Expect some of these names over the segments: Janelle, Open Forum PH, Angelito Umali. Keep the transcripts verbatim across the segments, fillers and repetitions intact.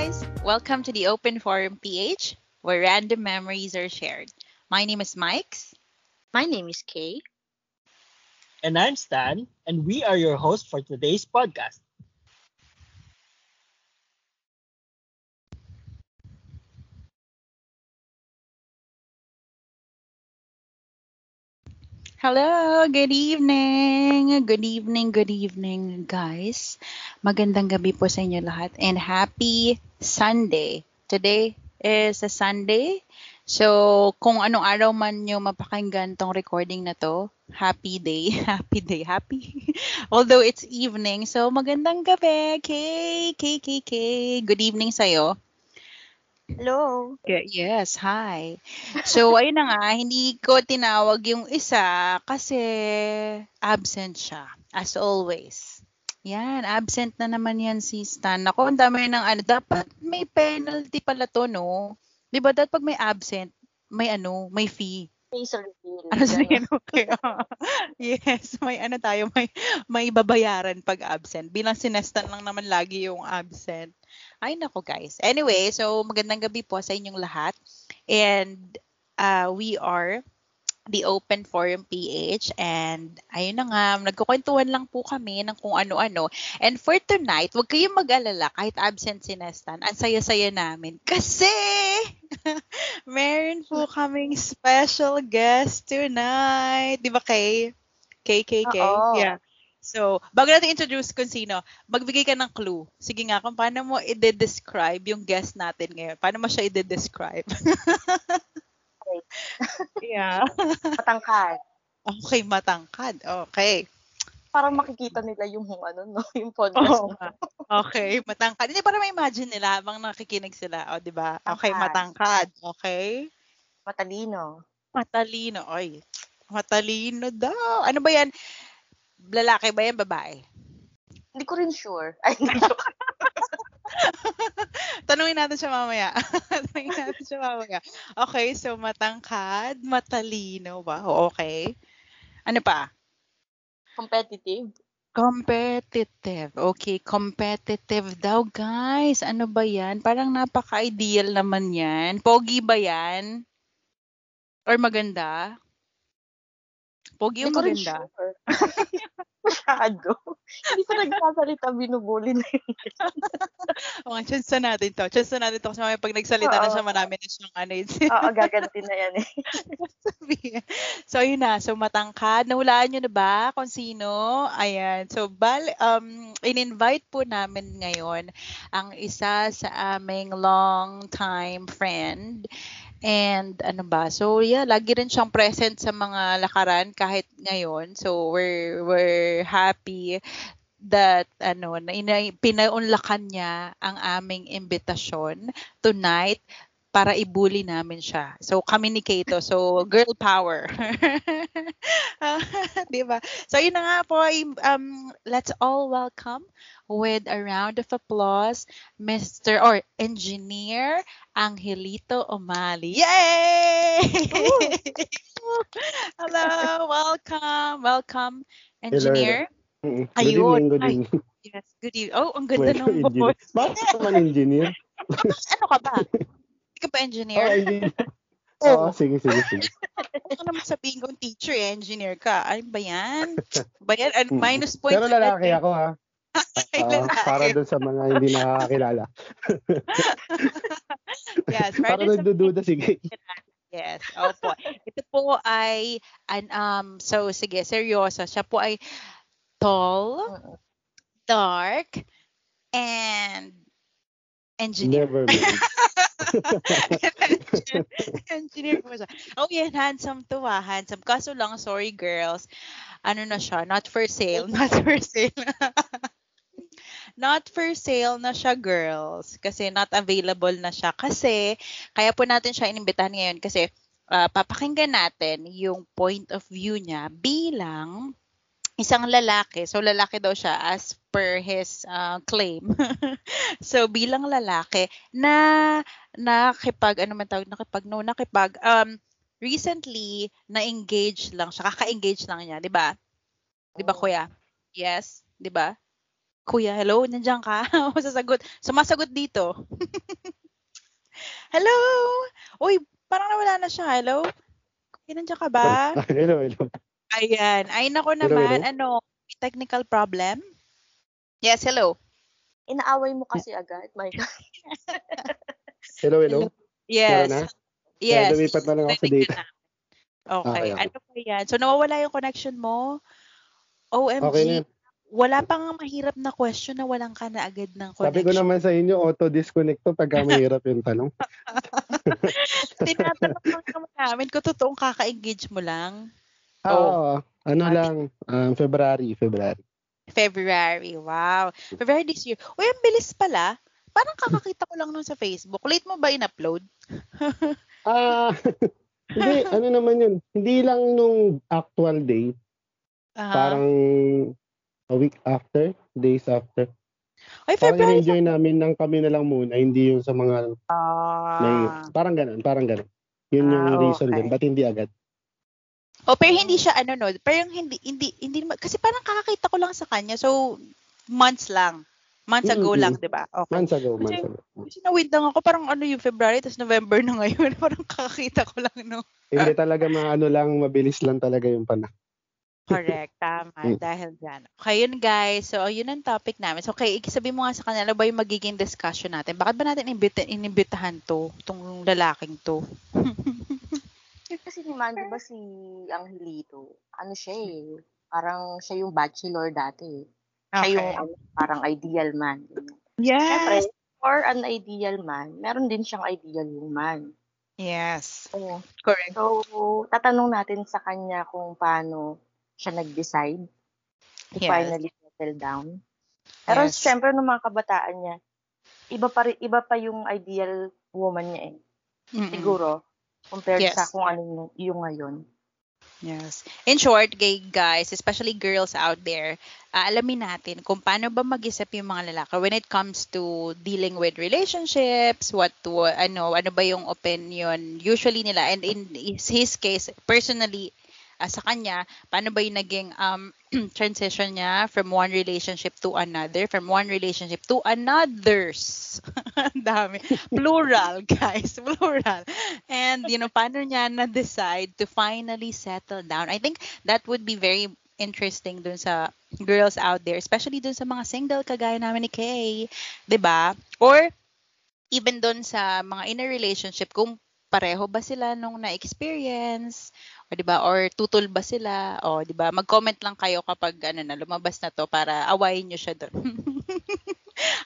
guys! Welcome to the Open Forum P H, where random memories are shared. My name is Mikes. My name is Kay. And I'm Stan, and we are your hosts for today's podcast. Hello, good evening. Good evening, good evening, guys. Magandang gabi po sa inyo lahat and happy Sunday. Today is a Sunday. So, kung anong araw man nyo mapakinggan tong recording na to, happy day, happy day, happy. Although it's evening, so magandang gabi. Kay, Kay, Kay, Kay. Good evening sa'yo. Hello. Yes, hi. So, ayun na nga, hindi ko tinawag yung isa kasi absent siya, as always. Yan, absent na naman yan si Stan. Ako, ang dami ng ano, dapat may penalty pala to, no? Di ba, dapat pag may absent, may ano, may fee. Face reveal. Ano sa ano? Yes, may ano tayo, may, may babayaran pag absent. Bilang sinestan lang naman lagi yung absent. Ay, nako guys. Anyway, so magandang gabi po sa inyong lahat. And uh, we are the Open Forum P H. And ayun na nga, nagkukwentuhan lang po kami ng kung ano-ano. And for tonight, huwag kayong mag-alala kahit absent si Nestan. Ang saya-saya namin. Kasi meron po kaming special guest tonight. Di ba, Kay? Kay, Kay, Kay. Yeah. So, bago natin introduce kung sino, magbigay ka ng clue. Sige nga, kung paano mo i-describe yung guest natin ngayon. Paano mo siya i-describe? Okay. Yeah. Matangkad. Okay, matangkad. Okay. Parang makikita nila yung ano, no? Yung podcast. Oh, okay, matangkad. Hindi, parang ma-imagine nila habang nakikinig sila. O, di ba? Okay, matangkad. Okay. Matalino. Matalino. Oy. Matalino daw. Ano ba yan? Lalaki ba yan, babae? Hindi ko rin sure. Ay, hindi ko. Tanungin natin siya mamaya. Tanungin natin siya mamaya. Okay, so matangkad, matalino ba? Okay. Ano pa? Competitive. Competitive. Okay, competitive daw, guys. Ano ba yan? Parang napaka-ideal naman yan. Pogi ba yan? Or maganda? Pogi yung maganda. Sure. Masyado. Hindi ko nagsasalita, binubuli na yun. O nga, chance na natin to. Chance na natin to kasi mamaya pag nagsalita oh, na siya, marami na siyang ano yun. Oo, gaganti na yan eh. So, yun na. So, matangkad. Nahulaan nyo na ba kung sino? Ayan. So, bali, um, in-invite po namin ngayon ang isa sa aming long-time friend. And ano ba? So yeah, lagi rin siyang present sa mga lakaran kahit ngayon. So we're we're happy that ano, na pinaunlakan niya ang aming imbitasyon tonight para ibuli namin siya. So kami ni Kato. So girl power. Di ba? So yun na nga po, um let's all welcome with a round of applause, Mister or Engineer Angelito Umali. Yay! Hello, welcome, welcome, Engineer. Hello. Good evening, good evening. Ay, yes, good evening. Oh, ang ganda well, ng po. Bakit naman engineer? Ano ka ba? Hindi ka ba engineer? Oh, engineer. Oo, oh. oh, sige, sige, sige. Ano naman sabihin kong teacher, engineer ka? Ay, ba yan? Ba yan? And minus point. Pero lalaki ako ha. Uh, para doon sa mga hindi nakakilala. Yes, right. Para nagdududa, sige. Yes, opo. Ito po ay, an, um, so sige, seryoso. Siya po ay tall, dark, and engineer. Never mind. Engineer po siya. Oh yeah, handsome to ah, handsome. Kaso lang, sorry girls. Ano na siya? Not for sale. Not for sale. Not for sale na siya, girls. Kasi not available na siya. Kasi, kaya po natin siya inimbitahan ngayon. Kasi, uh, papakinggan natin yung point of view niya bilang isang lalaki. So, lalaki daw siya as per his uh, claim. So, bilang lalaki na nakipag, ano man tawag, nakipag, no, nakipag, um, recently, na-engage lang siya. Kaka-engage lang niya. Diba? Diba, kuya? Yes? Diba? Kuya, hello, nandiyan ka? Masasagot. Sumasagot dito. Hello! Uy, parang nawala na siya. Hello? Kuya, nandiyan ka ba? Hello, hello. Ayan. Ay, nako naman. Hello, hello. Ano? Technical problem? Yes, hello. Inaaway mo kasi agad. My God. Hello, hello. Yes. Na? Yes. Kaya lumipat na lang ako sa data. Okay. Ah, ano po yan? So, nawawala yung connection mo. O M G. Okay na. Wala pang mahirap na question na walang ka na agad ng connection. Sabi ko naman sa inyo, auto-disconnect to pagka mahirap yung tanong. Tinatanong lang naman namin kung totoong kaka-engage mo lang. Oo. Oh, ano uh, lang, um, February, February. February, wow. February this year. Uy, ang bilis pala. Parang kakakita ko lang nun sa Facebook. Late mo ba in-upload? Ah, uh, hindi, ano naman yun. Hindi lang nung actual date. Uh-huh. Parang a week after, days after. Ay, parang enjoy sa... namin ng kami na lang muna, hindi yung sa mga... Uh, may, parang ganun, parang ganun. Yun uh, yung reason okay. din, ba't hindi agad? O, oh, pero hindi siya ano, no? Parang hindi, hindi, hindi, kasi parang kakakita ko lang sa kanya, so months lang. Months ago mm-hmm. lang, di ba? Okay. Months ago, kasi, months ago. Kasi nawindang ako, parang ano yung February, tapos November na ngayon, parang kakakita ko lang, no? Hindi talaga maano lang, mabilis lang talaga yung pana. Correct, tama, mm. dahil dyan. Okay, yun guys, so yun ang topic namin. So, okay, sabi mo nga sa kanila, ba yung magiging discussion natin? Bakit ba natin inibit- inibitahan to, itong lalaking to? Kasi naman, di ba si Angelito, ano siya eh, parang siya yung bachelor dati eh. Okay. Siya yung um, parang ideal man. Yes. Siyempre, for an ideal man, meron din siyang ideal woman. Yes. So, correct. So, tatanong natin sa kanya kung paano siya nag-decide to yes. finally settle down. Pero yes. siyempre, nung mga kabataan niya, iba pa, rin, iba pa yung ideal woman niya eh. Mm-mm. Siguro, compared yes. sa kung ano yung ngayon. Yes. In short, gay guys, especially girls out there, uh, alamin natin kung paano ba mag-isip yung mga lalaki when it comes to dealing with relationships, what to, ano, ano ba yung opinion usually nila. And in his case, personally, uh, sa kanya, paano ba yung naging um, transition niya from one relationship to another, from one relationship to another's. Ang dami. Plural, guys. Plural. And, you know, paano niya na-decide to finally settle down. I think that would be very interesting dun sa girls out there, especially dun sa mga single kagaya namin ni Kay. Diba? Or, even dun sa mga in a relationship, kung pareho ba sila nung na-experience, o diba, or tutol ba sila, o diba, mag-comment lang kayo kapag ano na lumabas na to para awayin nyo siya doon.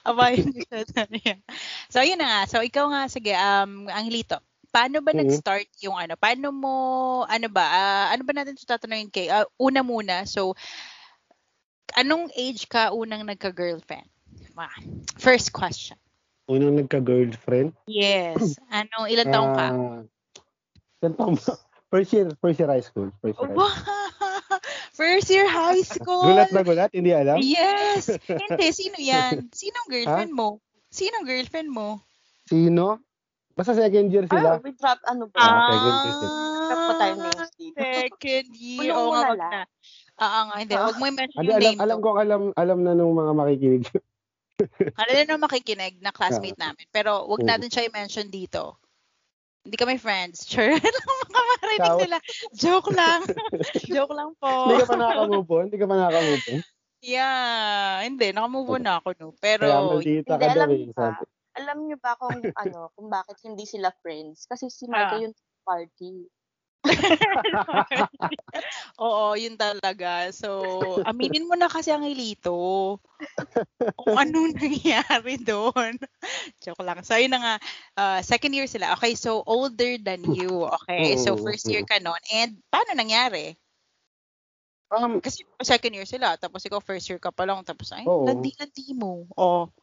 Awayin nyo siya doon. Yeah. So yun na nga. So ikaw nga, sige, um Angelito, paano ba mm-hmm. nag-start yung ano? Paano mo ano ba? Uh, ano ba natin tatanungin kay? Uh, una muna. So anong age ka unang nagka-girlfriend? Wow. First question. Unang nagka-girlfriend? Yes. Ano, ilang taong ka? Ilang taong ka? First year, first year high school. First year high school. Wow. First year high school. Gulat na gulat, hindi alam. Yes. Hindi, sino yan? Sinong girlfriend ha? Mo? Sinong girlfriend mo? Sino? Basta second year sila. Ah, we dropped ano ba? Ah, second year. Drop pa tayo names dito. Second year. Oo nga, wag na. Oo nga, hindi. Huwag mo i-mention yung name. Alam ko, alam alam na nung mga makikinig. Alam na nung makikinig na classmate namin. Pero huwag natin siya i-mention dito. Hindi kami friends. Sure. Makamarinig nila. Joke lang. Joke lang po. Hindi ka pa nakamove on? Hindi ka pa nakamove on? Yeah. Hindi. Nakamove on na ako. No. Pero, hindi, alam niyo ba? Alam niyo ba kung, ano, kung bakit hindi sila friends? Kasi si Marco yung party. Oo, yun talaga. So, aminin mo na kasi ang Angelito. Kung anong nangyari doon. Joke lang. So, yun na nga, uh, second year sila. Okay, so older than you. Okay, so first year ka noon. And paano nangyari? Um, kasi second year sila. Tapos ikaw first year ka pa lang. Tapos, ay, landi-landi mo. Oo.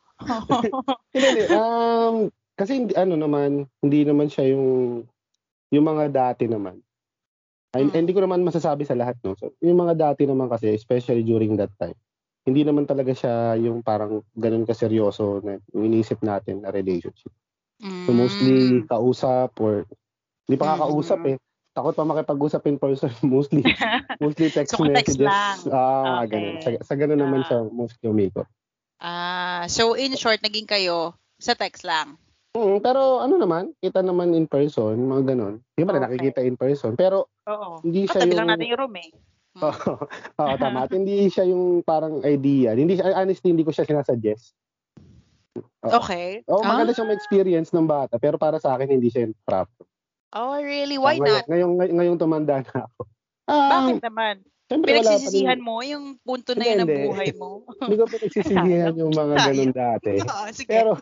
Hindi, um, kasi ano naman, hindi naman siya yung yung mga dati naman. Ay, hmm. Hindi ko naman masasabi sa lahat, no? So, yung mga dati naman kasi, especially during that time, hindi naman talaga siya yung parang ganun kaseryoso na inisip natin na relationship. Mm. So, mostly kausap or hindi pa kakausap eh. Takot pa makipag-usap in person. Mostly mostly text so, messages. Text lang. Ah, okay. Ganun. Sa, sa ganun uh, naman siya mostly umikot. Ah, so in short, naging kayo sa text lang. Mm, pero ano naman, kita naman in person, mga ganun. Hindi man okay. nakikita in person, pero oo. Hindi siya yung... lang natin yung room eh. Oo, oo tama. At hindi siya yung parang idea. Hindi, honestly, hindi ko siya sinasuggest. Oo. Okay. Oo, maganda huh? siyang experience ng bata, pero para sa akin, hindi siya yung problem. Oh, really? Why so, not? Ngayong, ngayong, ngayong tumanda na ako. Um, Bakit naman? Pinagsisisihan mo yung punto na yun ng buhay mo. Hindi ko pinagsisisihan yung mga ganun dati. No, sige. Pero,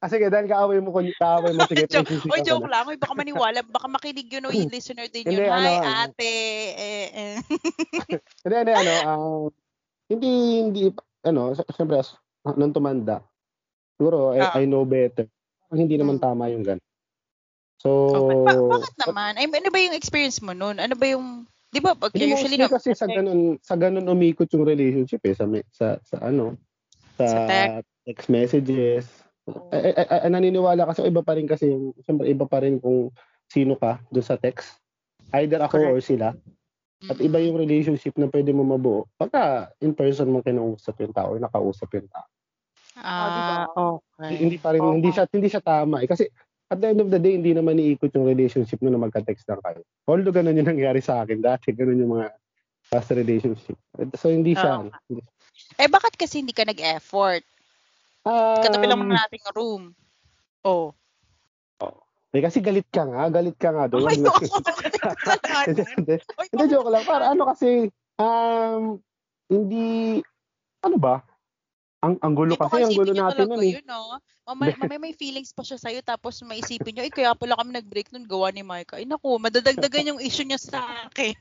ah, sige, dahil kaaway mo, kaaway mo, sige. O, joke lang. Uy, baka maniwala. Baka makinig yun o yung listener din yun. Hi, ate. Hindi, hindi, ano, hindi, hindi, ano, siyempre, nung tumanda, siguro, I know better. Hindi naman tama yung ganun. So, bakit naman? Ano ba yung experience mo nun? Ano ba yung... Di ba? Okay, usually na kasi sa ganun sa ganun umikot yung relationship eh sa sa, sa ano sa, sa text. text messages. Oh. Ay, ay, ay, naniniwala kasi iba pa rin kasi yung siyempre iba pa rin kung sino ka doon sa text. Either ako Correct. or sila. At iba yung relationship na pwede mo mabuo pagka in person mo kinausap yung tao, nakausap yung tao. Ah, oh, diba? Okay. Hindi pa rin okay. hindi siya hindi siya tama eh kasi at the end of the day, hindi naman iikot yung relationship nung na magka-text lang kayo. Although ganun yung nangyari sa akin dati, ganun yung mga past relationship. So, hindi siya. Oh. Eh, bakit kasi hindi ka nag-effort? Um, Katabi lang mga nating room. Oo. Oh. Oh. Eh, kasi galit ka nga. Galit ka nga doon. Ay, no. Hindi, joke lang. Para ano kasi, um, hindi, ano ba? Ang, ang gulo kasi, ang gulo natin nun eh. No? Mamaya may, may feelings pa siya sa'yo tapos maisipin niyo, eh kaya pala kami nag-break nun, gawa ni Micah. Eh naku, madadagdagan yung issue niya sa akin.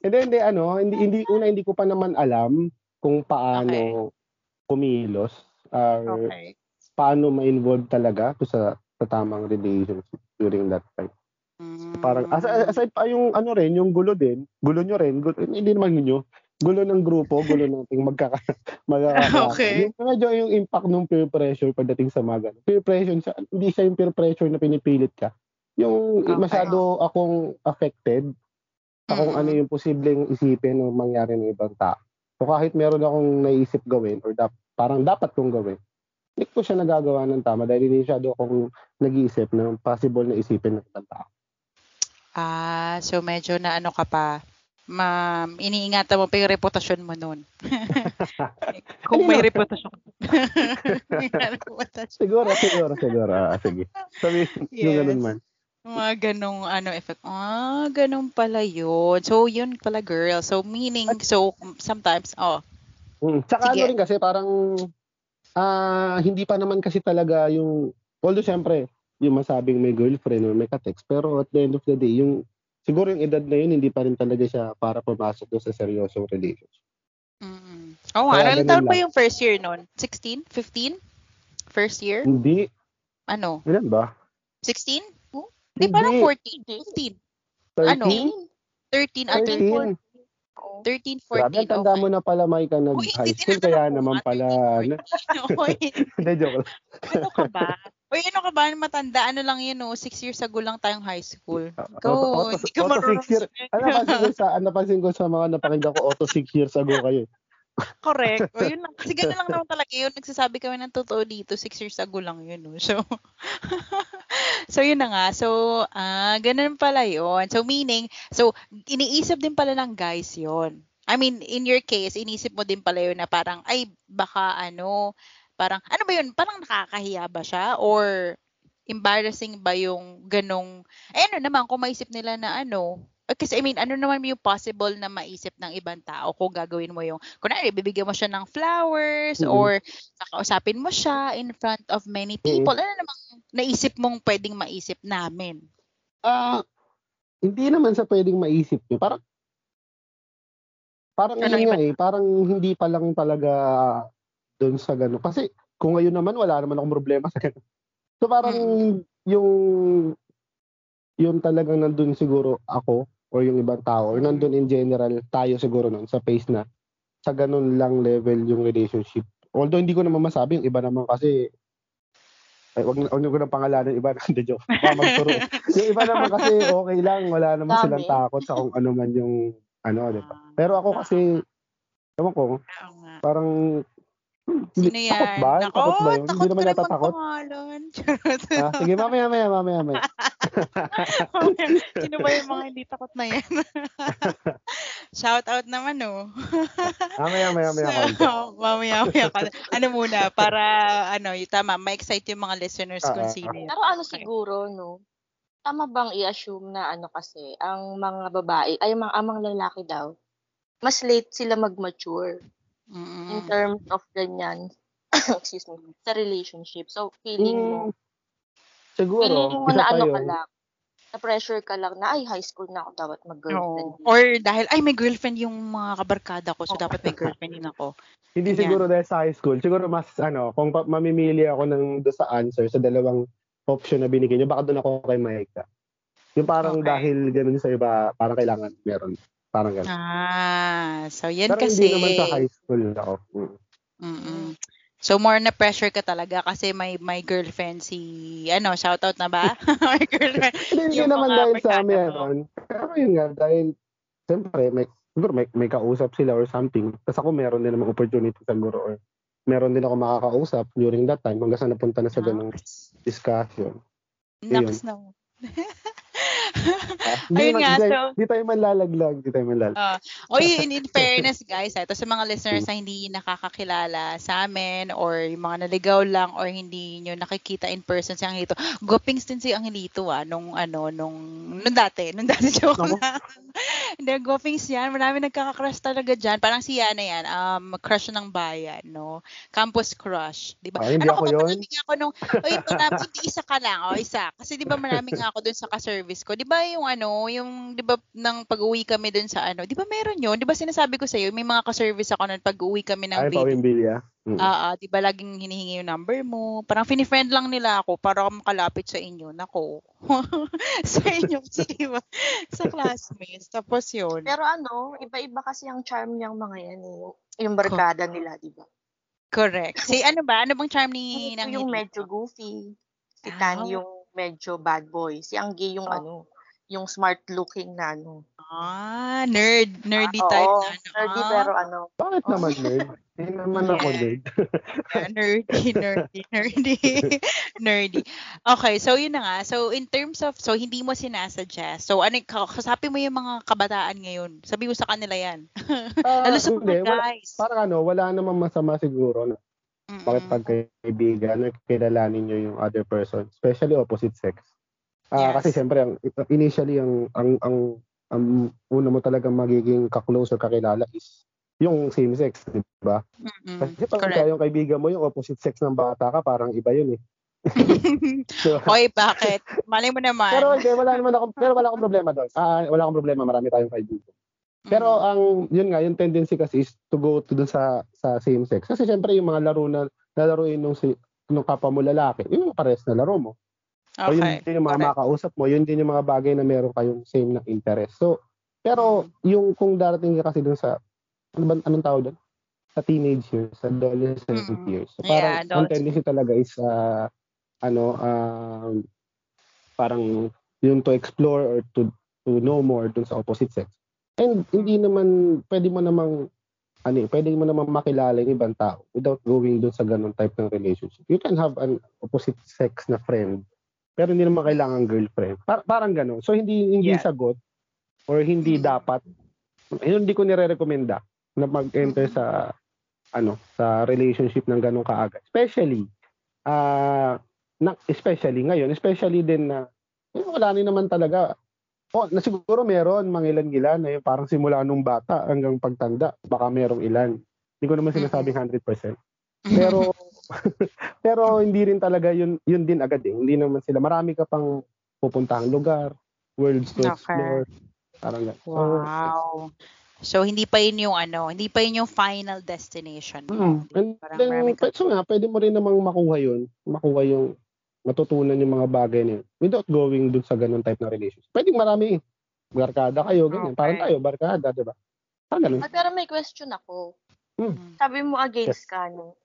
Hindi, hindi, ano, hindi, hindi, una hindi ko pa naman alam kung paano okay. kumilos or okay. paano ma-involve talaga sa, sa tamang relationship during that time. Mm. Parang, aside, aside pa yung ano rin, yung gulo din, gulo nyo rin, gulo, hindi naman nyo. Gulo ng grupo, gulo nating magkaka magkaka. Okay. Yung medyo yung impact ng peer pressure pagdating sa mga ganun. Peer pressure, hindi siya yung peer pressure na pinipilit ka. Yung okay. masyado akong affected, akong mm-hmm. ano yung posibleng isipin o mangyari ng ibang tao. So kahit meron akong naisip gawin or da- parang dapat kong gawin, hindi ko siya nagagawa ng tama dahil hindi masyado akong nag-iisip ng possible na isipin ng ibang tao. Ah, so medyo na ano ka pa. Ma, iniingatan mo pa yung reputasyon mo noon. Kung may reputasyon. siguro, siguro, siguro. Ah, sige. Sabi, yes. yung ganun man. Mga ganung ano effect. Ah, ganun pala yun. So, yun pala, girl. So, meaning, so, sometimes, oh. Hmm. Saka sige. Ano rin kasi, parang, ah, hindi pa naman kasi talaga yung, although, syempre, yung masabing may girlfriend or may ka-text, pero at the end of the day, yung, siguro yung edad na yun, hindi pa rin talaga siya para pumasok doon sa seryosong relationship. Mm. Oo, oh, aral taon pa yung first year noon? sixteen? fifteen? First year? Hindi. Ano? Ilan ba? sixteen? Oh? Hindi, hindi, parang fourteen. fifteen. thirteen? Ano? thirteen? thirteen, fourteen. Grabe, ang tanda okay. mo na pala, Micah, nag-high school, kaya naman pala. Hindi, joke lang. Ano ka ba? Uy, ano ka ba? Matanda, ano lang yun, oh. Six years ago lang tayong high school. Go, auto, hindi ka marunong. Ano napansin ko sa, napansin ko sa mga napakinggan ko, auto six years ago kayo. Correct. O, yun lang. Kasi gano'n lang naman talaga yun. Nagsasabi kami ng totoo dito, six years ago lang yun, oh. So, so yun na nga. So, ah, gano'n pala yun. So, meaning, so, iniisip din pala ng guys yun. I mean, in your case, iniisip mo din pala yun na parang, ay, baka ano, parang, ano ba yun? Parang nakakahiya ba siya? Or embarrassing ba yung ganong, eh ano naman, kung maisip nila na ano, kasi I mean, ano naman yung possible na maisip ng ibang tao kung gagawin mo yung, kunwari, bibigyan mo siya ng flowers, mm-hmm. or kakausapin mo siya in front of many people. Mm-hmm. Ano naman naisip mong pwedeng maisip namin? Ah, uh, hindi naman sa pwedeng maisip niyo. Parang, parang ano nga eh, parang hindi pa lang talaga doon sa gano'n. Kasi, kung ngayon naman, wala naman akong problema sa gano'n. So, parang yung yung talagang nandun siguro ako or yung ibang tao or nandun in general tayo siguro nun sa phase na sa gano'n lang level yung relationship. Although, hindi ko naman masabi yung iba naman kasi ay, wag, wag ko ng pangalanan yung iba. Hindi, joke. Yung iba naman kasi okay lang. Wala naman Dami. silang takot sa kung ano man yung ano. Diba? Pero ako kasi, naman ko, parang Sino yan? Takot ba? Nako, takot ba yun? Takot hindi naman yata takot. Ah, sige, mamaya, mamaya, mamaya, mamaya. Sino ba yung mga hindi takot na yan? Shout out naman, no? Mamaya, mamaya, mamaya. So, mamaya, mamaya. Ano muna, para, ano, yung tama, ma-excite yung mga listeners uh, kung sino. Pero ano siguro, no? Tama bang i-assume na ano kasi, ang mga babae, ay, mga amang lalaki daw, mas late sila mag-mature. Mm-hmm. In terms of ganyan, excuse me, sa relationship. So, feeling mo, mm, siguro, feeling mo na ano yun, ka lang, na-pressure ka lang na, ay, high school na ako, dapat mag-girlfriend. No. Or dahil, ay, may girlfriend yung mga kabarkada ko, so oh, dapat may girlfriend din ako. Hindi ganyan. Siguro dahil sa high school, siguro mas, ano, kung pa- mamimili ako ng do sa answer, sa dalawang option na binigay niyo, baka doon ako kay Maika. Yung parang okay, dahil ganun sa iba, parang kailangan meron. Parang ganun. Ah, so yan pero kasi. Pero hindi naman sa high school ako. Mm-mm. So more na pressure ka talaga kasi may my girlfriend si, ano, shoutout na ba? My girlfriend. Hindi naman dahil sa amin yan. Pero yun nga, dahil, siyempre, may, may, may kausap sila or something. Kasi ako meron din naman opportunity siguro or meron din ako makakausap during that time hanggang sa napunta na sa ganung discussion. Nakas na mo. Ayun nga, di, so di tayo manlalaglag, di tayo manlalaglag. Uh, Oy, in, in fairness guys, ito sa mga listeners na hindi nakakakilala sa amin or yung mga naligaw lang or hindi nyo nakikita in person si Angelito. Gopings din si Angelito ah, nung ano, nung, nung dati, nung dati siya ko na. Hindi, gopings yan. Marami nagkakakrush talaga dyan. Parang si Yana yan, um, crush ng bayan, no? Campus crush, di ba? Ah, hindi ano, ako yun? Marami nga ako nung, oy, marami, hindi isa ka lang, o isa. Kasi di ba marami nga ako dun sa ka-service ko, di ba yung ano, yung, di ba, nang pag-uwi kami dun sa ano, di ba meron yun? Di ba sinasabi ko sa'yo, may mga ka-service ako nun pag-uwi kami ng video. Ay, pawimbilya. Mm-hmm. Ah, ah, di ba laging hinihingi yung number mo? Parang finifriend lang nila ako para makalapit sa inyo. Nako. Sa inyo, di ba? Sa classmates. Tapos yun. Pero ano, iba-iba kasi ang charm niyang mga yan, yung barkada Co- nila, di ba? Correct. Si ano ba? Ano bang charm ni nang yung medyo goofy. Si Tan oh, yung medyo bad boy. Si Anggi yung oh, ano, yung smart looking na ano. Ah, nerd. Nerdy ah, type oo, na ano. Nerdy ah, pero ano. Bakit oh, naman nerd? Hindi naman yeah, ako nerd. Yeah, nerdy, nerdy, nerdy. Nerdy. Okay, so yun na nga. So in terms of, so hindi mo sinasuggest. So ano, kasabi mo yung mga kabataan ngayon. Sabi mo sa kanila yan. Uh, Lalo sa mga guys. Wala, parang ano, wala namang masama siguro na. Mm-mm. Bakit pagkaibigan, nakikilalanin nyo yung other person, especially opposite sex. Uh, yes. Kasi siyempre, ang, initially, ang, ang, ang, ang una mo talagang magiging kaklose or kakilala is yung same sex, di ba? Mm-mm. Kasi pag kaya yung kaibigan mo, yung opposite sex ng bata ka, parang iba yun eh. So, oy, bakit? Malay mo naman. Pero okay, wala naman akong, pero wala akong problema doon. Uh, wala akong problema, marami tayong kaibigan. Pero ang yun nga, yung tendency kasi is to go to dun sa sa same sex. Kasi syempre yung mga laro na lalaruin nung si nung kapwa mo lalaki, yung pares na laro mo. Okay. O yun din yung mga okay, makausap mo, yun din yung mga bagay na meron kayong same na interest. So, pero yung kung darating ka kasi dun sa ano ba, anong tawag doon? Sa teenage years, sa adolescent mm-hmm, years. So parang yeah, ang tendency talaga is uh, ano uh, parang yung to explore or to to know more dun sa opposite sex. And hindi naman, pwede mo namang, ano eh, pwede mo namang makilala yung ibang tao without going doon sa ganun type ng relationship. You can have an opposite sex na friend, pero hindi naman kailangan girlfriend. Par- parang ganun. So, hindi hindi yeah, sagot or hindi dapat, hindi ko nire-recommenda na mag-enter sa, ano, sa relationship ng ganun kaaga. Especially, uh, na, especially ngayon, especially din na, eh, wala rin naman talaga, oh, na siguro meron mga ilan-ilan na eh, parang simula nung bata hanggang pagtanda, baka merong ilan. Hindi ko naman sinasabing one hundred percent. Pero pero hindi rin talaga yun yun din agad eh. Hindi naman sila marami ka pang pupuntahang lugar, worlds to okay, explore. Parang wow. So hindi pa yun yung ano, hindi pa yun yung final destination. Hmm. And parang then, ka- so nga, pwede mo rin namang makuha yun, makuha yung matutunan yung mga bagay niyo without going dun sa ganun type ng relationship. Pwedeng marami eh. Barkada kayo, ganyan. Okay. Parang tayo, barkada, diba? Parang ganun. Ah, pero may question ako. Mm. Sabi mo against yes, ka, no?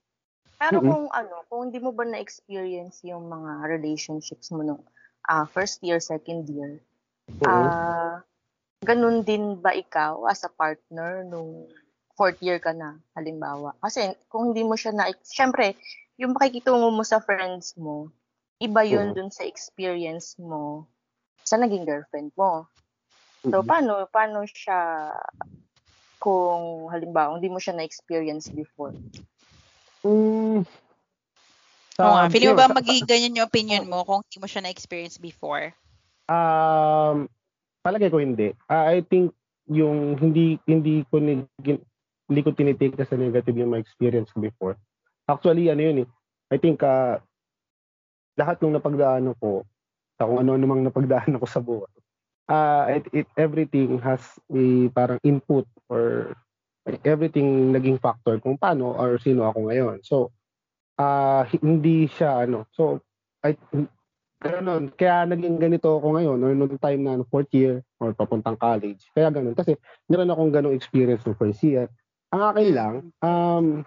Pero mm-hmm, kung ano, kung hindi mo ba na-experience yung mga relationships mo nung uh, first year, second year, ah uh, ganun din ba ikaw as a partner nung fourth year ka na, halimbawa. Kasi kung hindi mo siya na, syempre, yung pakikitungo mo sa friends mo, iba yun mm-hmm. dun sa experience mo sa naging girlfriend mo. So, mm-hmm. paano, paano siya, kung halimbawa, hindi mo siya na-experience before? Mm. So, oh, um, feeling mo ba magiging ganyan yung opinion mo kung hindi mo siya na-experience before? Um, palagay ko hindi. Uh, I think yung hindi hindi ko ni, hindi ko tinitake kasi negative yung my experience before. Actually, ano yun eh. I think uh, lahat ng napagdaanan ko, sa kung ano-ano mang napagdaanan ko sa buwan, uh, it, it, everything has a parang input or everything naging factor kung paano or sino ako ngayon. So, uh, hindi siya ano. So, I ganun. Kaya naging ganito ako ngayon or noong time na ano, fourth year or papuntang college. Kaya ganun. Kasi meron akong ganung experience ng first year. Ang akin lang, um,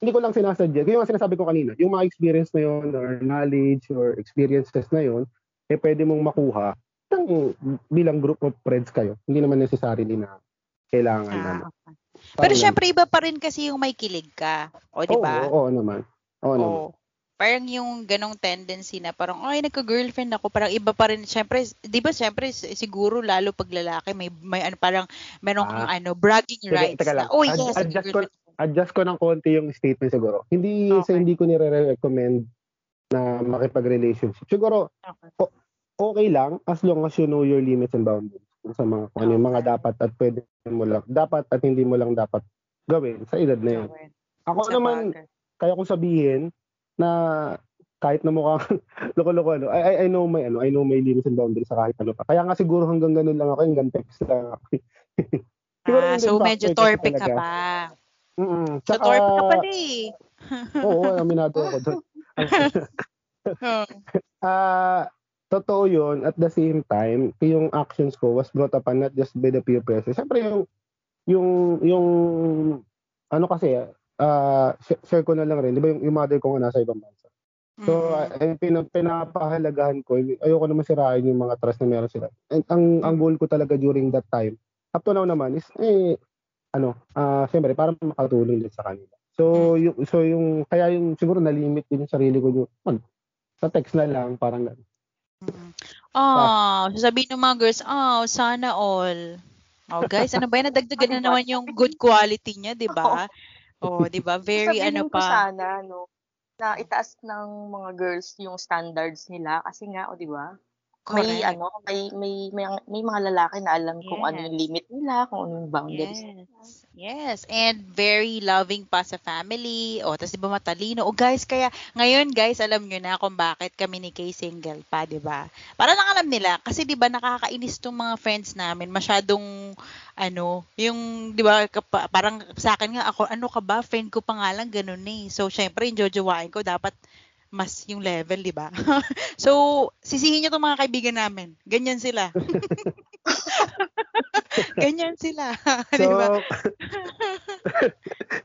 hindi ko lang sinasadya. Yung mga sinasabi ko kanina, yung mga experience na yun or knowledge or experiences na yun, eh pwede mong makuha ng bilang group of friends kayo. Hindi naman necessarily na kailangan ah, na. Okay. Pero lang. Syempre iba pa rin kasi yung may kilig ka. O diba? Oo, oo naman. Oo naman. Oo. Parang yung ganong tendency na parang, ay, nagka-girlfriend ako, parang iba pa rin. Siyempre, di ba, siyempre, siguro, lalo pag lalaki, may, may ano, parang, meron kang, ah, ano, bragging sige, rights. Na, oh, Ad- yes, adjust, ko, adjust ko ng konti yung statement siguro. Hindi, okay. Sa, hindi ko nire-recommend na makipag-relationship. Siguro, okay. O, okay lang, as long as you know your limits and boundaries. Sa mga, kung okay. ano yung mga dapat at pwede mo lang, dapat at hindi mo lang dapat gawin sa edad na yun. Okay. Ako sa naman, bagay. Kaya ko sabihin, na kahit na mukhang loko-loko ano, I, I know my ano, I know my limits and boundaries sa kahit ano pa. Kaya nga siguro hanggang ganun lang ako, hanggang text lang ako. Ah, so medyo torpid ka pa. Mm-mm. So torpid ka pa ni. Oo, aminado ako doon. Ah, totoo yun. At the same time, yung actions ko was brought up not just by the peer pressure. Siyempre yung yung yung ano kasi Uh, share ko na lang rin, di ba yung, yung mother ko nga nasa ibang bansa. So, mm-hmm. pin- pinapahalagahan ko, ayoko naman sirain yung mga trust na meron sila. And, ang, ang goal ko talaga during that time, up to now naman is, eh, ano, uh, siyempre, para makatulong din sa kanila. So, yung, so yung kaya yung siguro nalimit din yung sarili ko yung, man, sa text na lang, parang gano'n. Mm-hmm. Oh, so, sabihin ng mga girls, oh, sana all. Oh, guys, ano ba yan? Nadagdagan na naman yung good quality niya, di ba? Oh, 'di ba? Very sabihin ano pa. Sana no, na itaas ng mga girls yung standards nila kasi nga, oh, 'di ba? May ano, may may may, may mga lalaki na alam yes. kung ano yung limit nila, kung ano yung boundaries. Yes. Yes, and very loving pa sa family. O, tas 'di ba matalino? O guys, kaya ngayon guys, alam niyo na kung bakit kami ni Kay single pa, 'di ba? Para lang alam nila kasi 'di ba nakakainis 'tong mga friends namin, masyadong ano, yung 'di ba parang sa akin nga ako, ano ka ba? Friend ko pa nga lang ganun eh. So syempre, jojowain ko dapat mas yung level, di ba? So, sisihin nyo itong mga kaibigan namin. Ganyan sila. Ganyan sila. Di ba? So,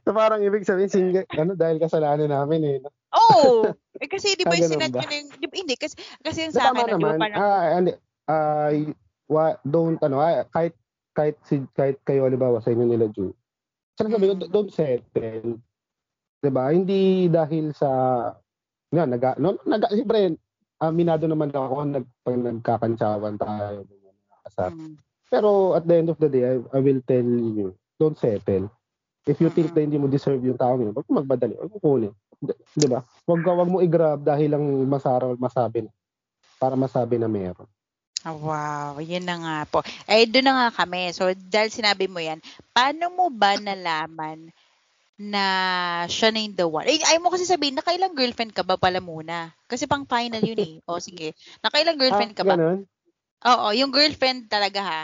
so, parang ibig sabihin, single, ano, dahil kasalanan namin eh. No? Oh! Eh, kasi di ba yung sinat nyo na yung, diba, hindi, kasi, kasi yung sa akin, di ba parang, ah, and, uh, what, don't, ano, ah, kahit, kahit, kahit kayo, alibawa, sa inyo nila, Ju. Sana sabi ko, don't settle. Di ba? Hindi dahil sa, na naga no naga siyempre aminado naman ako nag pag nagkakantsawan tayo kasap. Mm. Pero at the end of the day I, I will tell you, don't settle. If you think mm. na hindi mo deserve yung tao mo, wag mo magbadali, wag mo kunin. 'Di ba? Wag wag mo i-grab dahil lang masarap masabi para masabi na meron. Oh, wow, yun na nga po. Eh doon na nga kami. So dahil sinabi mo 'yan, paano mo ba nalaman na siya na yung the one? Eh, ayaw mo kasi sabihin, nakailang girlfriend ka ba pala muna? Kasi pang final yun eh. O, sige. Nakailang girlfriend ah, ka ba? Ganun? Oo, yung girlfriend talaga ha?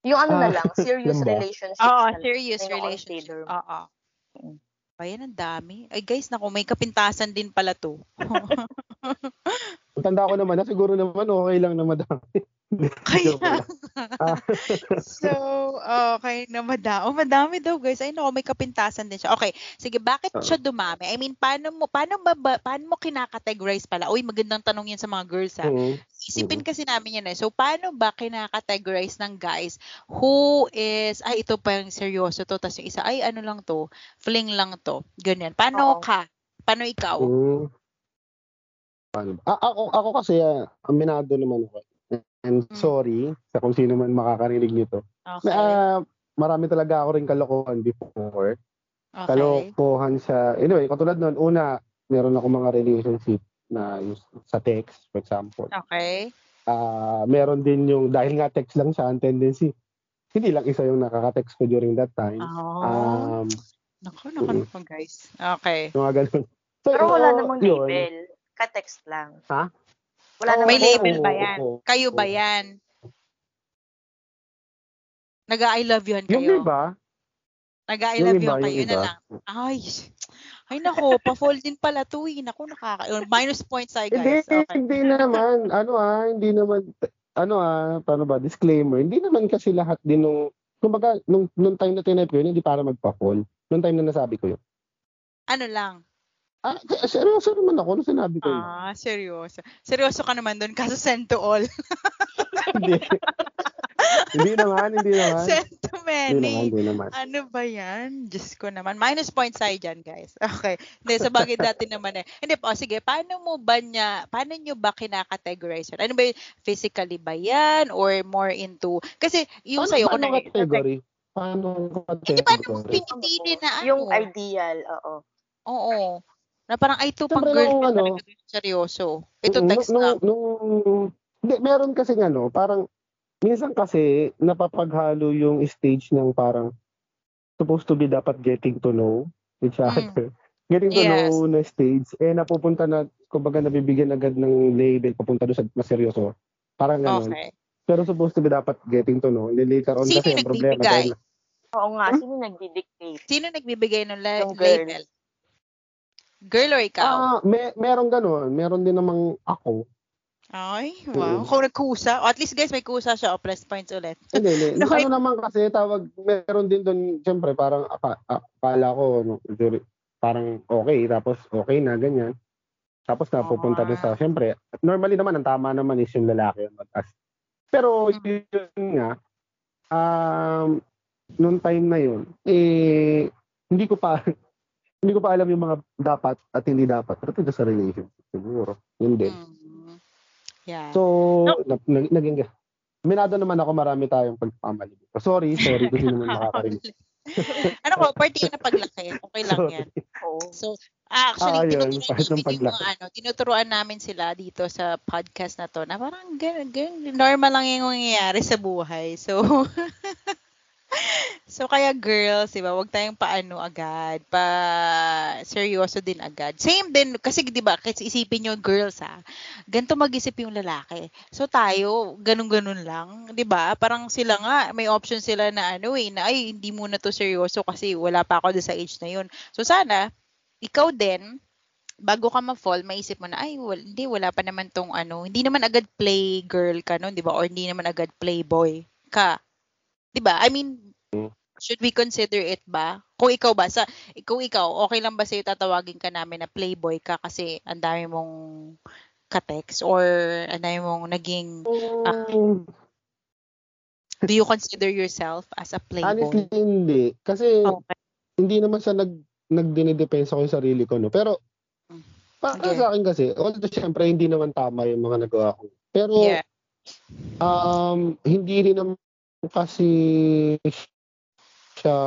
Yung ano na lang, serious uh, relationship. Oo, serious relationship. Oo. Ayan, ang dami. Ay guys, naku, may kapintasan din pala to. Tanda ko naman na, siguro naman okay lang na madami. Kaya so, okay na madami. Oh, madami daw, guys. Ay, naku, may kapintasan din siya. Okay, sige, bakit siya dumami? I mean, paano mo, paano ba, paano mo kinakategorize pala? Uy, magandang tanong yun sa mga girls, ha? Mm-hmm. Isipin kasi namin yun, eh. So, paano ba kinakategorize ng guys who is, ay, ito pa yung seryoso to, tas yung isa, ay, ano lang to, fling lang to, ganyan. Paano oh. ka? Paano ikaw? Mm-hmm. Paano? A- ako, ako kasi, uh, aminado naman ako. And sorry mm. sa kung sino man makakarinig nito. Okay. Uh, marami talaga ako rin kalokohan before. Okay. Kalokohan sa... Anyway, katulad noon, una, meron ako mga relationship na sa text, for example. Okay. Uh, meron din yung, dahil nga text lang siya, ang tendency, hindi lang isa yung nakaka-text ko during that time. Oh. Um, naku, naku, naku, guys. Okay. Mga ganun. So, pero wala uh, namang yun. Label. Ka-text lang. Ha? Wala oh, may label oh, ba yan? Oh, oh, kayo ba yan? Naga-I love you kayo? Yung iba? Naga-I love you kayo na lang. Ay, ay nako, pa-fold din pala to eh. Naku, nakaka... Minus points ay guys. Hindi, okay. Hindi naman. Ano ah, hindi naman... Ano ah, paano ba? Disclaimer. Hindi naman kasi lahat din nung... Kumbaga, nung, nung time na tinayap ko yun, hindi para magpa-fold. Nung time na nasabi ko yun. Ano lang? Ah, seryoso naman ako nung sinabi ko yun. Ah, seryoso. Seryoso ka naman doon, kaso send to all. Hindi. Hindi naman, hindi naman. Send to many. Hindi naman, hindi naman. Ano ba yan? Diyos ko naman. Minus points tayo dyan, guys. Okay. Hindi, sa bagay dati naman eh. Hindi po, oh, sige, paano mo ba niya, paano nyo ba kinakategorize yun? Ano ba yun? Physically ba yan? Or more into, kasi yung ano, sa'yo. Paano ko category? Paano category? Hindi, paano mo pinitili na ano? Yung ideal, oo. Oo. Na parang ay to pang girl ano, seryoso. Ito text nung, lang. Nung, nung, hindi, meron kasi nga no, parang minsan kasi napapaghalo yung stage ng parang supposed to be dapat getting to know each other. Mm. Getting to yes. know na stage. Eh napupunta na, kumbaga nabibigyan agad ng label papunta doon sa mas seryoso. Parang ganun. Okay. Pero supposed to be dapat getting to know. Later on sino kasi yung problema. Dahil, oo nga, hmm? Sino nagdi-dictate? Sino nagbibigay ng la- label? Girl or ikaw? Ah, may, meron ganun. Meron din namang ako. Ay, wow. Mm. Kung nagkusa. O, at least guys, may kusa siya. O, plus points ulit. Hindi, hindi. Ano naman kasi, tawag, meron din doon, siyempre, parang akala ko, parang okay, tapos okay na, ganyan. Tapos napupunta din sa, siyempre, normally naman, ang tama naman is yung lalaki. Pero, yun nga, um, noong time na yun, eh, hindi ko pa... Hindi ko pa alam yung mga dapat at hindi dapat. Pero ito sa relationship, siguro. Yun din. Mm. Yeah. So, no. nag, naging... Minado naman ako, marami tayong pagpamali. Sorry, sorry. Kasi naman nakakarinig. Ano ko, party na paglaki. Okay lang sorry. Yan. Oh. So, ah, actually, ah, yun, tinuturuan, yung, ano, tinuturuan namin sila dito sa podcast na to na parang ganun, ganun, normal lang yung nangyayari sa buhay. So... So, kaya girls, diba, huwag tayong paano agad, pa seryoso din agad. Same din, kasi diba, kasi isipin nyo girls ha, ganito mag-isip yung lalaki. So, tayo, ganun-ganun lang, diba? Parang sila nga, may option sila na ano eh, na ay, hindi muna to seryoso kasi wala pa ako sa age na yun. So, sana, ikaw din, bago ka ma-fall, maisip mo na, ay, well, hindi, wala pa naman tong ano, hindi naman agad play girl ka nun, diba? Or hindi naman agad play boy ka. Diba? I mean, should we consider it ba? Kung ikaw ba, sa, kung ikaw, okay lang ba sa'yo tatawagin ka namin na playboy ka kasi ang dami mong ka-text or ang dami mong naging... Uh, do you consider yourself as a playboy? Honestly, hindi. Kasi okay. Hindi naman siya nag, nagdinidepensa ko yung sarili ko. No? Pero, para okay. sa akin kasi, although syempre hindi naman tama yung mga nagawa ko. Pero, yeah. um, hindi rin naman kasi siya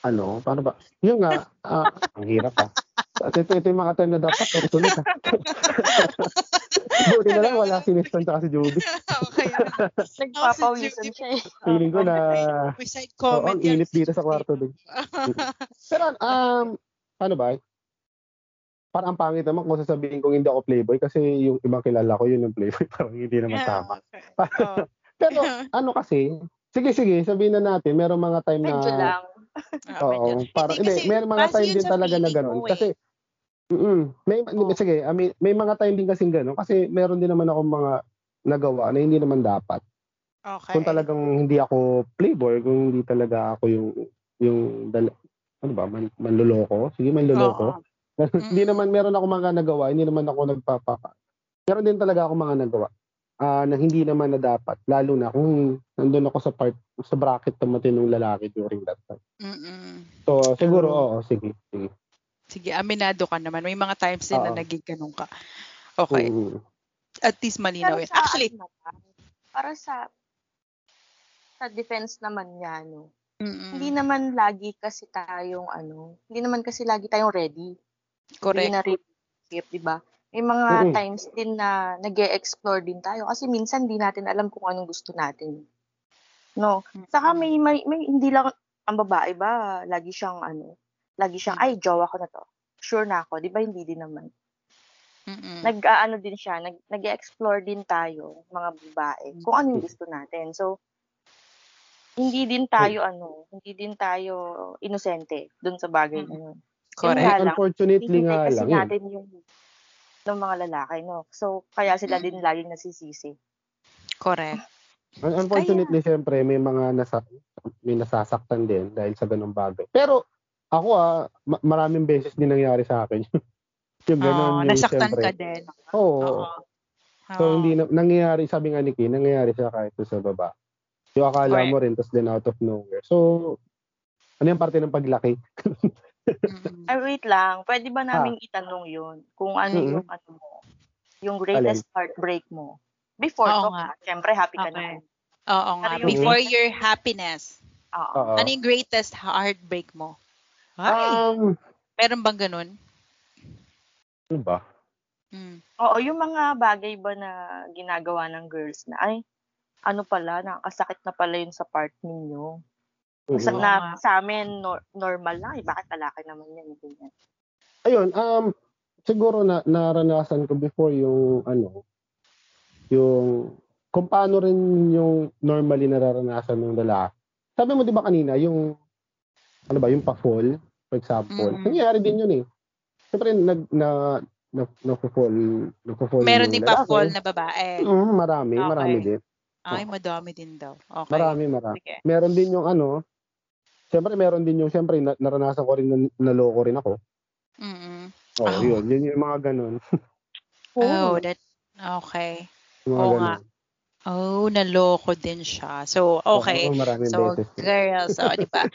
ano, paano ba? Yung nga, uh, ang hirap ah. Ito, ito yung mga time na dapat. Tulit ah. Buti na lang, wala sinistan tsaka si Judy. Okay. Nagpapawisan siya eh. Feeling ko na, oo, ang init dito sa kwarto din. Pero, um, paano ba? Parang ang pangit naman kung sasabihin kong hindi ako playboy kasi yung ibang kilala ko, yun yung playboy. Parang hindi naman tama. Parang, pero ano kasi, sige sige, sabihin na natin, merong mga time na medyo lang. Oo, para hindi, merong mga time din talaga na ganoon kasi mm, may oh. sige, I mean, may mga time din kasing ganoon kasi meron din naman ako mga nagawa na hindi naman dapat. Okay. Kung talagang hindi ako playboy, kung hindi talaga ako yung yung ano ba, man, manloloko, sige manloloko. Hindi naman meron ako mga nagawa, hindi naman ako nagpapaka. Meron din talaga ako mga nagawa uh, na hindi naman na dapat, lalo na kung nandun ako sa part sa bracket tumating ng lalaki during that time. Mm-mm. So siguro um, oo, sige, sige. Sige, aminado ka naman. May mga times din uh, na naging ganun ka. Okay. Mm-hmm. At least malinaw yun. Actually, para sa sa defense naman niya, no? Hindi naman lagi kasi tayong ano, hindi naman kasi lagi tayong ready. Correct. Hindi na relationship, di ba? May mga mm-hmm. times din na nag-e-explore din tayo kasi minsan hindi natin alam kung anong gusto natin. No? Saka may, may, may hindi lang, ang babae ba, lagi siyang ano, lagi siyang, ay, jowa ko na to. Sure na ako. Di ba? Hindi din naman. Mm-mm. Nag, uh, ano din siya, nag, nag-e-explore din tayo, mga babae, kung ano yung gusto natin. So, hindi din tayo, ano, hindi din tayo inosente dun sa bagay na yun. Correct. Nga lang, unfortunately nga lang. Kasi natin yung, ng mga lalaki, no? So, kaya sila din laging nasisisi. Correct. Unfortunately, kaya, syempre, may mga nasa, may nasasaktan din dahil sa ganung bagay. Pero, ako ah, maraming beses din nangyari sa akin. Yung ganun, oh, nasaktan siyempre ka din. Oo. Oh. So, hindi na, nangyayari, sabi nga ni Kim, nangyayari siya kahit sa baba. Yung akala okay mo rin, tapos then out of nowhere. So, ano yung parte ng paglaki? Ay, wait lang. Pwede ba namin ah. itanong yun? Kung ano mm-hmm. yung ano mo? Yung greatest Alin. heartbreak mo? Before oh, talk, syempre, happy okay ka na. Oo nga. Yung before yung your happiness. Oo. Ano yung greatest heartbreak mo? Um, meron bang ganun? Ano ba? Mm. Oo, yung mga bagay ba na ginagawa ng girls na, ay, ano pala, nakakasakit na pala yun sa part ninyo. Kasi mm-hmm. na sa amin, no, normal lang. Eh, bakit lalaki naman yan? Ganyan. Ayun, um, siguro na, naranasan ko before yung, ano, yung, kung paano rin yung normally nararanasan ng lalaki. Sabi mo, di ba kanina, yung, ano ba, yung pa-fall, for example. Mm-hmm. Nangyari din yun eh. Siyempre, nag, na, na, na-fall, na-fall. Meron din pa fall na babae. Mm, marami, okay, marami din. Ay, madami din daw. Okay. Marami, marami. Sige. Meron din yung ano, siyempre meron din yung, siyempre, na, naranasan ko rin, naloko rin ako. Mm-hmm. Oo, oh, oh. yun. Yun yung mga ganun. oh, that, okay. Mga oh, ganun. Nga. Oh, naloko din siya. So, okay. Oh, oh, so, girls, so, di ba?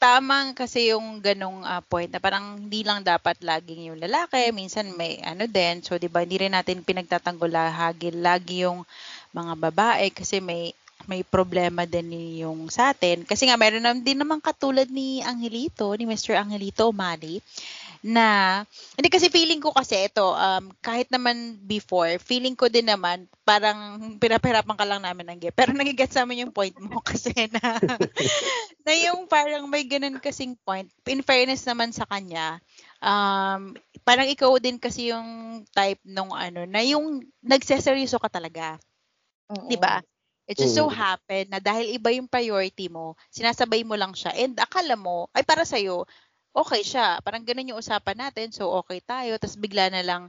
Tamang kasi yung ganung uh, point na parang hindi lang dapat laging yung lalaki. Minsan may ano din. So, di ba, hindi rin natin pinagtatanggol hagil lagi yung mga babae kasi may may problema din yung sa atin. Kasi nga, meron din naman katulad ni Angelito, ni Mister Angelito Umali, na, hindi kasi feeling ko kasi ito, um, kahit naman before, feeling ko din naman, parang pinapahirapan ka lang namin ng get. Pero nagigets namin yung point mo kasi na, na yung parang may ganun kasing point. In fairness naman sa kanya, um, parang ikaw din kasi yung type nung ano, na yung nagseseryoso ka talaga. Uh-uh. Diba? It just so happened na dahil iba yung priority mo, sinasabay mo lang siya. And akala mo, ay para sa'yo, okay siya. Parang ganun yung usapan natin. So, okay tayo. Tapos bigla na lang,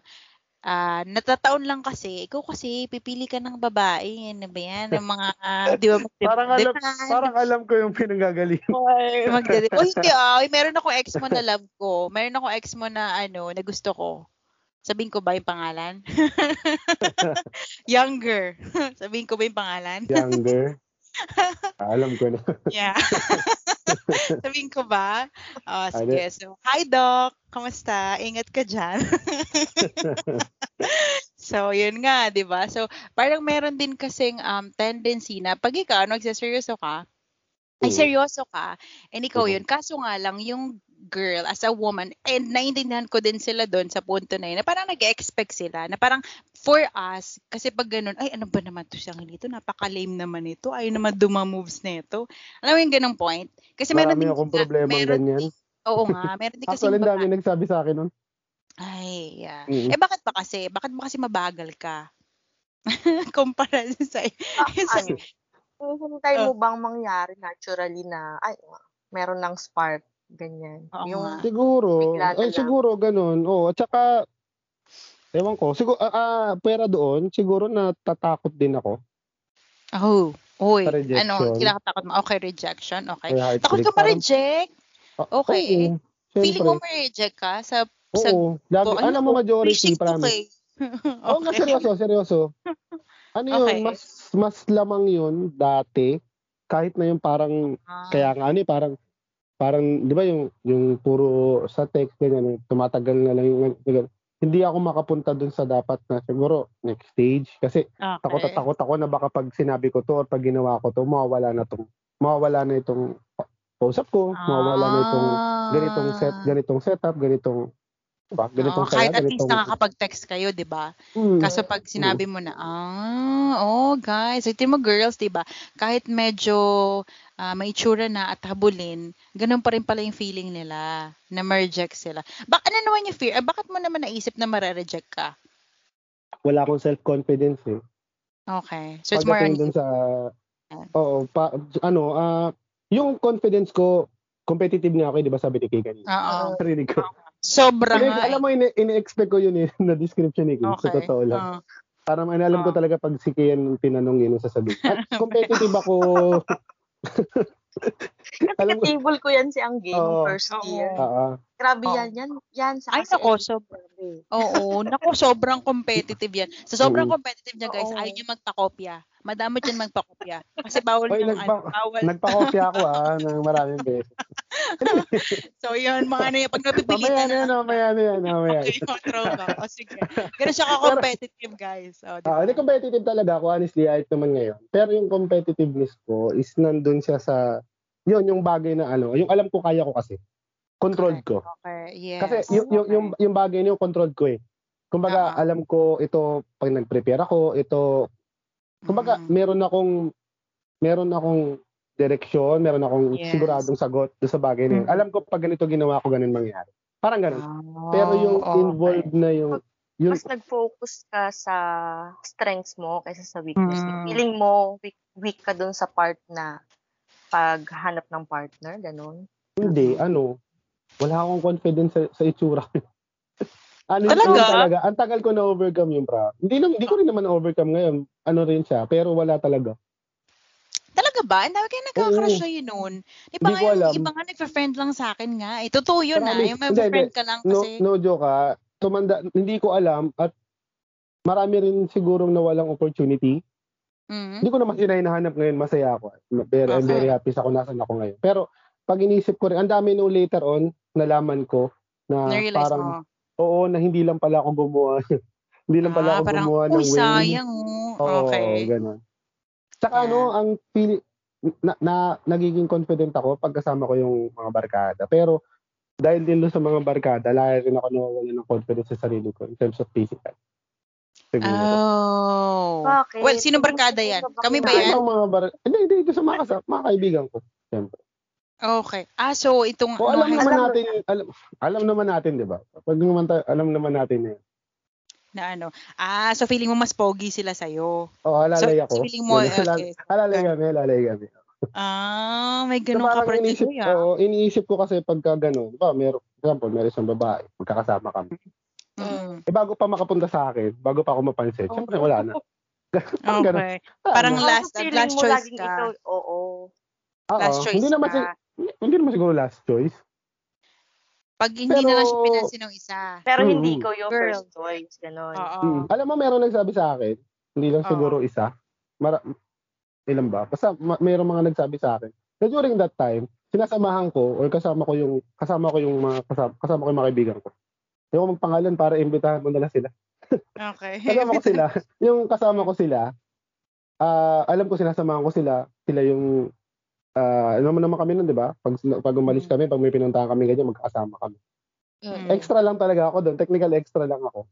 uh, natataon lang kasi, ikaw kasi, pipili ka ng babae. Ano ba yan? Ang mga, uh, di ba? Parang alam, parang alam ko yung pinanggagaling. Ay, magdadip. O, hindi ah. Meron ako ex mo na love ko. Meron ako ex mo na, ano, na gusto ko. Sabihin ko ba yung pangalan? Younger. Sabihin ko ba yung pangalan? Younger. Alam ko na. Yeah. Sabihin ko ba? Oh, sige. So, hi, Doc. Kamusta? Ingat ka dyan. So, yun nga, di ba? So, parang meron din kasing um, tendency na pag ikaw, nagsaseryoso ka, ay seryoso ka, and ikaw yun. Kaso nga lang, yung girl, as a woman, and naiintindihan ko din sila doon sa punto na yun, na parang nag-expect sila, na parang for us, kasi pag ganun, ay ano ba naman ito siyang nito, napaka-lame naman ito, ay naman duma-moves na ito. Alam mo yung ganung point? Kasi marami meron akong problema ganyan. Oo nga, meron din kasi. Actually, dami nagsabi sa akin nun. Ay, yeah. Mm-hmm. Eh bakit ba kasi? Bakit ba kasi mabagal ka? Kumpara sa sa'yo. Hintay mo bang mangyari naturally na, ay, meron ng spark, ganyan. Oo, yung, siguro, ay, siguro ganun. Oo, at saka, Ewan ko. Siguro, ah, ah, pera doon, siguro natatakot din ako. Oh, oy. Ano, kinakatakot mo? Okay, rejection. Okay. Ay, takot ka ma-reject? Okay. Oo, feeling mo ma-reject ka sa... Oo. Sa, labi, to, alam mo, majority, promise. Oo nga, seryoso, seryoso. Ano yun, okay. mas mas lamang yun dati, kahit na yung parang, ah. kaya nga, ano parang, parang, di ba yung, yung puro sa text, ganyan, tumatagal na lang yung, ganyan. Hindi ako makapunta dun sa dapat na siguro next stage kasi okay. takot at takot ako na baka pag sinabi ko to or pag ginawa ko to, mawawala na itong, mawawala na itong kausap ko, ah. mawawala na itong ganitong set, ganitong setup, ganitong, diba? Ganitong oh, kaya, kahit at ganitong, least nakakapag-text kayo, di ba? Mm, Kaso pag sinabi mm. mo na, ah, oh guys, ito mo girls, di ba? Kahit medyo uh, may itsura na at habulin, ganun pa rin pala yung feeling nila, na ma-reject sila. Bak- ano naman yung fear? Bakit mo naman naisip na ma-reject ka? Wala akong self-confidence eh. Okay. So it's pagdating more on... sa, yeah. Oo. Pa, ano, uh, yung confidence ko, competitive nga ako, di ba sabi ni Kay kanina? Oo. Sarili ko. Sobra nga. Alam mo, ine- ine-expect ko yun eh, na description ni Kay. Okay. Sa totoo lang. Uh. Para alam ko talaga pag si Kay yung tinanong yun, sasabihin. At competitive ako... Kasi table ko yan si Angging oh, first year. Uh, Grabe oh. yan, yan. Yan sa ay, nako, sobrang. Oo, nako, sobrang competitive yan. Sa so, sobrang competitive niya, guys, oh. ayaw niyo magpakopya. Madamot yan magpakopya. Kasi bawal Oy, niyang nagpa- ano, bawal. Nagpakopya ako ah, ng maraming beses. So, yun, mga ano yan. Pag napipilitan na. Mamaya na yan, mamaya na yan. Okay, control ka. O, sige. Ganun siya ka-competitive, guys. O, diba? Ah, hindi competitive talaga ako, honestly, kahit naman ngayon. Pero yung competitiveness ko is nandun siya sa, yun, yung bagay na ano, yung alam ko kaya ko kasi. Controlled ko. Okay, yes. Kasi yung, yung, yung, yung bagay na yung controlled ko eh. Kumbaga, uh-huh. alam ko ito, pag nag-prepare ako, ito, kumbaga, mm-hmm. meron akong, meron akong, direksyon, meron akong yes. siguradong sagot doon sa bagay na yun. Alam ko pag ganito ginawa ko, ganun mangyari. Parang ganun. Oh, pero yung okay. involved na yung, yung... Mas nag-focus ka sa strengths mo kaysa sa weakness. Mm. Feeling mo weak, weak ka doon sa part na paghanap ng partner, ganun? Hindi, ano, wala akong confidence sa, sa itsura. Ano talaga? talaga? Ang tagal ko na-overcome yung pra. Hindi, hindi ko rin naman na-overcome ngayon. Ano rin siya, pero wala talaga. Ba? Ang dami kayo nagkakrush na yun nun. Di ba nga yung iba nga nagpa-friend lang sa akin nga. Eh, totoo yun na. Yung may friend ka lang kasi. No, no joke ha. Tumanda, hindi ko alam at marami rin sigurong nawalang opportunity. Mm-hmm. Hindi ko naman sinahinahanap ngayon. Masaya ako. Very, okay. very happy sa kung nasan ako ngayon. Pero pag inisip ko rin, ang dami no later on, nalaman ko na na-realize parang, mo. Oo, na hindi lang pala ako gumawa. Hindi lang pala ah, ako parang, gumawa ng way. Parang, uy, sayang. Oo, okay. Ganun. Saka yeah. ano, ang pili- na, na nagiging confident ako pag kasama ko yung mga barkada. Pero dahil din doon sa mga barkada, lahat rin ako nawawala ng confidence sa sarili ko in terms of physical. Siguro. Oh. Okay. Well, sinong barkada yan? Kami ba yan? Mga bar- hindi, hindi. Ito sa mga, kasama, mga kaibigan ko. Siyempre. Okay. Ah, so itong... O, alam ano, naman alam natin, alam, alam naman natin, di ba? Pag naman tayo, alam naman natin na eh. na ano. Ah, so feeling mo mas pogi sila sa'yo. Oo, oh, alalay so, ako. So feeling mo, okay. Alalay kami, alalay kami. Ah, may ganun so, ka parang iniisip, ko, oh, iniisip ko kasi pagka ganun. Diba, meron, for example, meron isang babae, magkakasama kami. Mm. Eh, bago pa makapunta sa akin, bago pa ako mapansin, okay. syempre wala na. Parang okay. Ganun. Parang ano? last, so, last choice ka. Ikaw, oo. Oo. Last choice hindi naman, ka. Hindi, hindi naman siguro last choice. Pag hindi pero, na lang siya pinansin ng isa. Pero mm, hindi ko yung girl. First choice, gano'n. Mm. Alam mo, meron nagsabi sa akin, hindi lang Uh-oh. siguro isa. Mara, ilan ba? Basta ma- meron mga nagsabi sa akin. So during that time, sinasamahan ko or kasama ko yung kasama ko yung mga kasama, kasama ko yung mga kaibigan ko. Hindi ko magpangalan para imbitahan mo na lang sila. Okay. kasama ko sila. Yung kasama ko sila, uh, alam ko sinasamahan ko sila. Sila yung... Uh, naman naman kami nun, di ba? Pag, pag umalis kami, pag may pinuntahan kami ganyan, magkakasama kami. Mm. Extra lang talaga ako doon. Technical extra lang ako.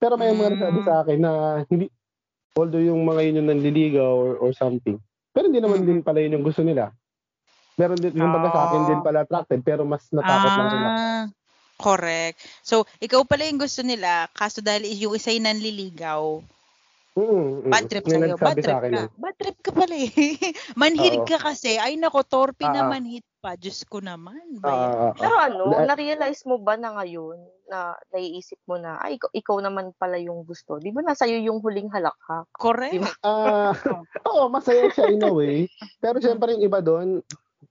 Pero may mm. mga nagsabi sa akin na hindi, although yung mga yun yung nanliligaw or, or something, pero hindi naman mm. din pala yun yung gusto nila. Meron din, yung baga sa akin din pala attracted, pero mas natakot ah, lang sila. Correct. So, ikaw pala yung gusto nila, kaso dahil yung isa yung nanliligaw, Mm, mm, bad trip sa'yo. Bad trip sa ka. Eh. Bad trip ka pala eh. Manhid ka kasi. Ay nako, torpe uh, na manhid pa. Diyos ko naman. Uh, uh, Pero ano, na-realize mo ba na ngayon na naiisip mo na, ay, ikaw, ikaw naman pala yung gusto. Di ba nasa'yo yung huling halakhak? Correct. Diba? Uh, Oo, masaya siya in a way. Pero syempre yung iba doon,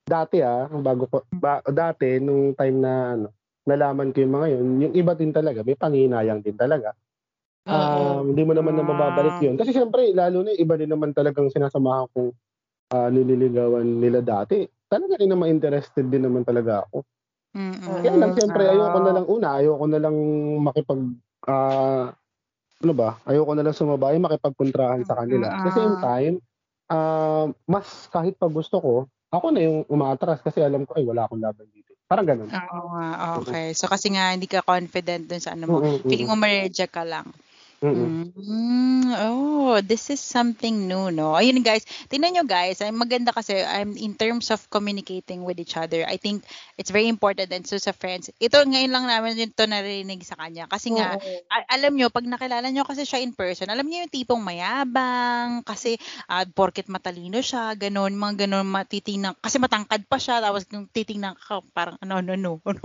dati ah, bago ko, ba, dati nung time na ano, nalaman ko yung mga yun, yung iba din talaga, may panghinayang din talaga. Um, hindi mo naman na mababalik yun. Kasi syempre, lalo na iba din naman talagang sinasamahan kong uh, nililigawan nila dati. Talaga rin naman interested din naman talaga ako. Mm-hmm. Kaya lang, syempre, ayoko na lang una, ayoko na lang makipag, uh, ano ba, ayoko na lang sumabay, makipagkontrahan sa kanila. At the same time, uh, mas kahit pag gusto ko, ako na yung umatras kasi alam ko, ay, wala akong laban dito. Parang ganun. Oo nga, okay. So, kasi nga, hindi ka confident dun sa ano mo. Mm-hmm. Feeling mo ma-reject ka lang. Mm-hmm. Oh, this is something new, no? Ayun guys, tingnan nyo guys, ay maganda kasi um, in terms of communicating with each other, I think it's very important. And so sa friends, ito ngayon lang namin ito narinig sa kanya. Kasi nga, oh. a- alam nyo, pag nakilala nyo kasi siya in person, alam nyo yung tipong mayabang, kasi uh, porket matalino siya, ganun, mga ganun, matitingnan, kasi matangkad pa siya, tapos titingnan ka, parang ano, ano, ano, ano.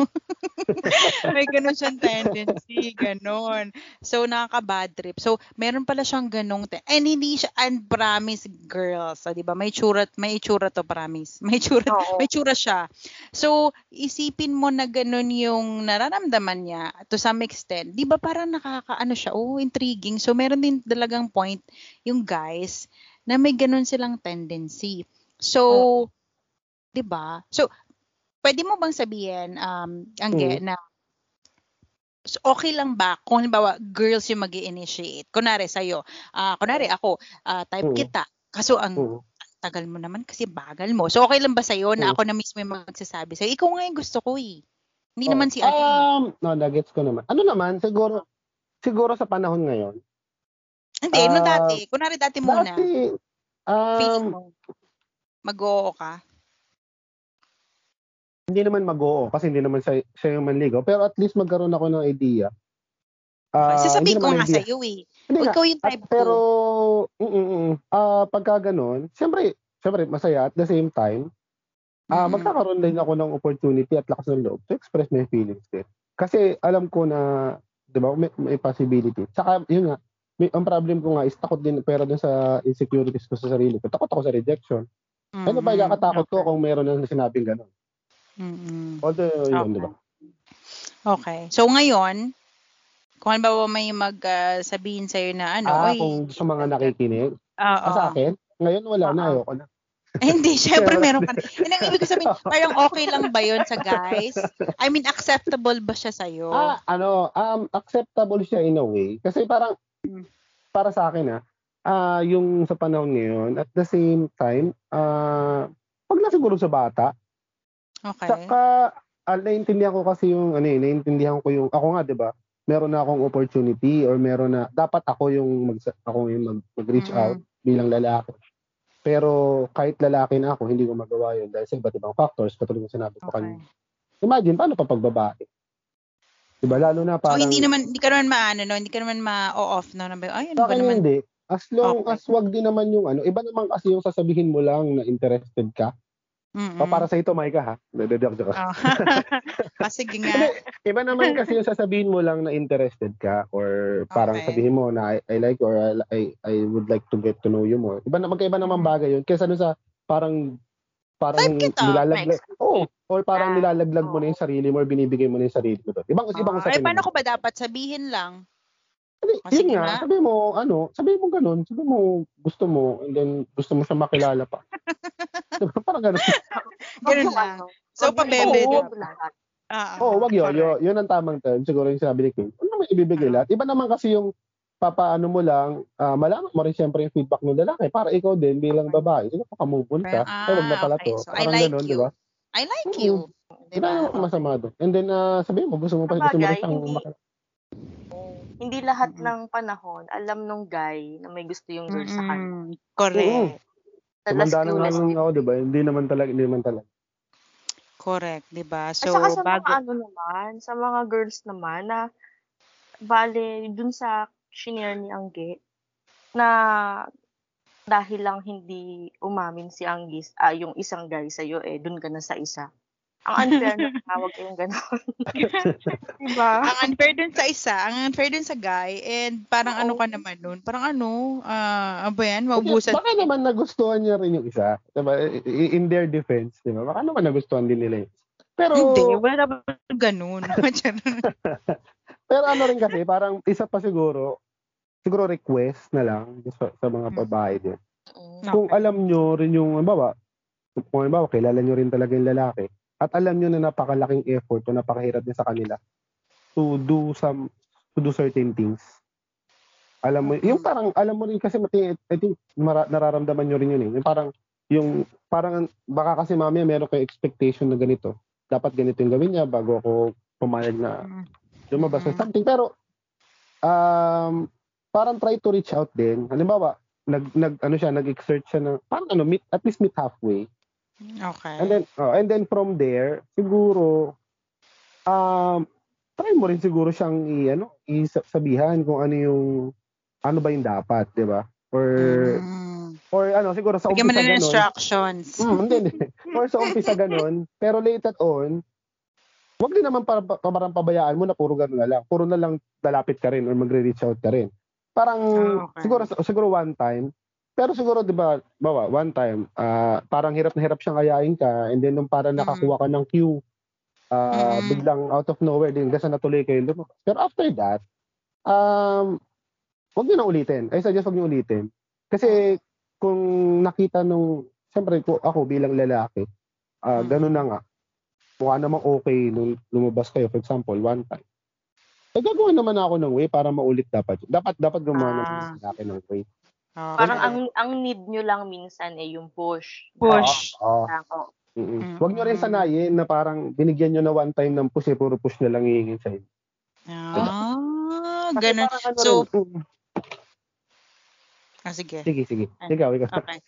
May ganun siyang tendency, ganun. So, nakakabay trip. So, meron pala siyang ganung te- and hindi siya, and promise girls. So, di ba? May tsura, may tsura to, promise. May tsura, oh. May tsura siya. So, isipin mo na ganun yung nararamdaman niya to some extent. Di ba parang nakakaano siya? Oh, intriguing. So, meron din talagang point yung guys na may ganun silang tendency. So, oh. Di ba? So, pwede mo bang sabihin, um, Angge, hmm. na so, okay lang ba kung halimbawa girls yung mag-i-initiate? Kunwari sa'yo, uh, kunwari ako, uh, type mm. kita. Kaso ang mm. tagal mo naman kasi bagal mo. So okay lang ba sa'yo mm. na ako na mismo yung magsasabi sa'yo? Ikaw nga yung gusto ko eh. Hindi oh. naman si Ate. Um, no, nagets ko naman. Ano naman, siguro siguro sa panahon ngayon? Hindi, uh, no dati. Kunwari dati muna. Dati, um, feeling mo, mag-oo ka? Hindi naman mag-oo kasi hindi naman siya, siya yung manligaw. Pero at least magkaroon ako ng idea. Uh, Sasabihin ko nga idea. Sa'yo eh. Hindi ikaw yung type at, pero, mm, mm, mm, uh, pagka ganun, siyempre, siyempre masaya at the same time, uh, mm-hmm. magkakaroon din ako ng opportunity at lakas ng loob to express my feelings din. Kasi alam ko na, di ba, may, may possibility. Saka, yun nga, may, ang problem ko nga is takot din, pero din sa insecurities ko sa sarili ko. Takot ako sa rejection. Mm-hmm. Ano ba ikakatakot okay. ko kung meron na sinabing ganun? Mm-hmm. Although, yun, okay. Diba? Okay. So, ngayon, kung ano ba may magsabihin uh, sa'yo na ano? Ah, oy, kung sa mga nakikinig? Uh, oh. Sa akin? Ngayon, wala uh, na. Ayoko na. Ay, hindi. Siyempre, meron ka na. Yan ang ibig sabihin, parang okay lang ba yun sa guys? I mean, acceptable ba siya sa'yo? Ah, ano, um, acceptable siya in a way. Kasi parang, mm. para sa akin ah, uh, yung sa panahon ngayon, at the same time, uh, pag na siguro sa bata, okay. Saka, uh, naiintindihan ko kasi yung, ano eh, naiintindihan ko yung, ako nga, di ba, meron na akong opportunity or meron na, dapat ako yung, mag, ako yung mag, mag-reach mm-hmm. out bilang lalaki. Pero, kahit lalaki na ako, hindi ko magawa yun dahil sa iba't ibang factors, katulad yung sinabi ko okay. kanina. Imagine, paano pa pagbabae? Diba, lalo na parang... So, hindi naman, hindi ka naman maano, no? Hindi ka naman ma-off, no? Ay, ano ba naman? Hindi. As long okay. as wag din naman yung ano, iba naman kasi yung sasabihin mo lang na interested ka. Mm-hmm. Para sa ito, Maika, ha? Dededok ko. Oh. Sige nga. Iba naman kasi yung sasabihin mo lang na interested ka or parang okay. sabihin mo na I, I like or I, I I would like to get to know you more. Iba naman, magkaiba naman bagay yun kaysa doon sa parang parang kita, nilalaglag. Oh, or parang ah, nilalaglag oh. mo na yung sarili mo or binibigay mo na yung sarili mo doon. Ibang ibang oh. sasabihin. Eh paano ko ba dapat sabihin lang? Hindi, oh, yun nga, na. Sabi mo, ano, sabi mo ganun, sabi mo, gusto mo, and then, gusto mo siya makilala pa. Diba? Parang ganun. Ganun lang. So, pabebe. Oo, oh, wag yun. Yun, yun ang tamang term, siguro yung sinabi ni Kim. Ano naman ibibigay lahat? Iba naman kasi yung papaano mo lang, uh, malaman mo rin siyempre yung feedback ng lalaki para ikaw din bilang babae. Sige, pakamubun ka. So, wag na pala to. Okay. So, I like ganun, you. Diba? I like hmm. you. Diba? Diba naman masama doon. And then, uh, sabi mo, gusto mo pa, gusto mo rin siyang makilala. Hindi lahat mm-hmm. ng panahon alam nung guy na may gusto yung girl mm-hmm. sa kanya. Correct. Tumanda na nga nung ako, diba? Hindi naman talaga, hindi naman talaga. Correct, diba? So, at saka sa bago... mga ano naman, sa mga girls naman na bale, dun sa shinare ni Angge, na dahil lang hindi umamin si Angge, ah, yung isang guy sa'yo, eh, dun ka na sa isa. Ang unfair na tawag kayong gano'n. Diba? Ang unfair dun sa isa, ang unfair dun sa guy, and parang oh. ano ka naman nun, parang ano, uh, abo yan, maubusan. Baka naman nagustuhan niya rin yung isa, diba? In their defense, diba? Baka naman nagustuhan din nila yun. Pero... Hindi, wala naman ganun. Pero ano rin kasi, parang isa pa siguro, siguro request na lang sa, sa mga babae din. Okay. Kung alam nyo rin yung, bawa, kung bawa, kilala nyo rin talaga yung lalaki, at alam nyo na napakalaking effort o napakahirap niya sa kanila to do some, to do certain things. Alam mo, yung parang, alam mo rin kasi, I think, mara, nararamdaman nyo rin yun eh. Yung parang, yung, parang, baka kasi mamaya meron kayo expectation na ganito. Dapat ganito yung gawin niya bago ako pumayag na lumabas or something. Pero, um, parang try to reach out din. Halimbawa, nag, nag, ano siya, nag-exert siya ng, parang ano, meet, at least meet halfway. Okay. And then oh, and then from there, siguro um try mo rin siguro siyang i ano, isabihan kung ano yung ano ba yung dapat, 'di ba? Or mm. or ano, siguro sa umpisa ganun. Instructions. Mm, hindi, hindi. Or sa umpisa ganun, pero later on, wag din naman para parang pabayaan mo na puro ganun na lang. Puro na lang lalapit ka rin or magre-reach out ka rin. Parang okay. siguro siguro one time. Pero siguro, di ba, bawa, one time, uh, parang hirap na hirap siyang ayain ka, and then nung parang nakakuha ka ng cue, uh, mm. biglang out of nowhere, din gasa natuloy kayo. Pero after that, um, huwag nyo na ulitin. I suggest huwag nyo ulitin. Kasi kung nakita nung, siyempre ako bilang lalaki, uh, ganun na nga, mukha namang okay nung lumabas kayo, for example, one time. Eh, gagawa naman ako ng way para maulit dapat. Dapat, dapat gumawa naman ah. sa akin ng way. Oh, parang okay. ang ang need nyo lang minsan eh yung push. Push. Oh, oh. Mm-hmm. Huwag nyo rin sanayin na parang binigyan nyo na one time ng push eh, puro push na lang hihingin sa inyo. Ah, oh, ganun. So, rin. Ah, sige. Sige, sige. Ikaw, ikaw. Okay.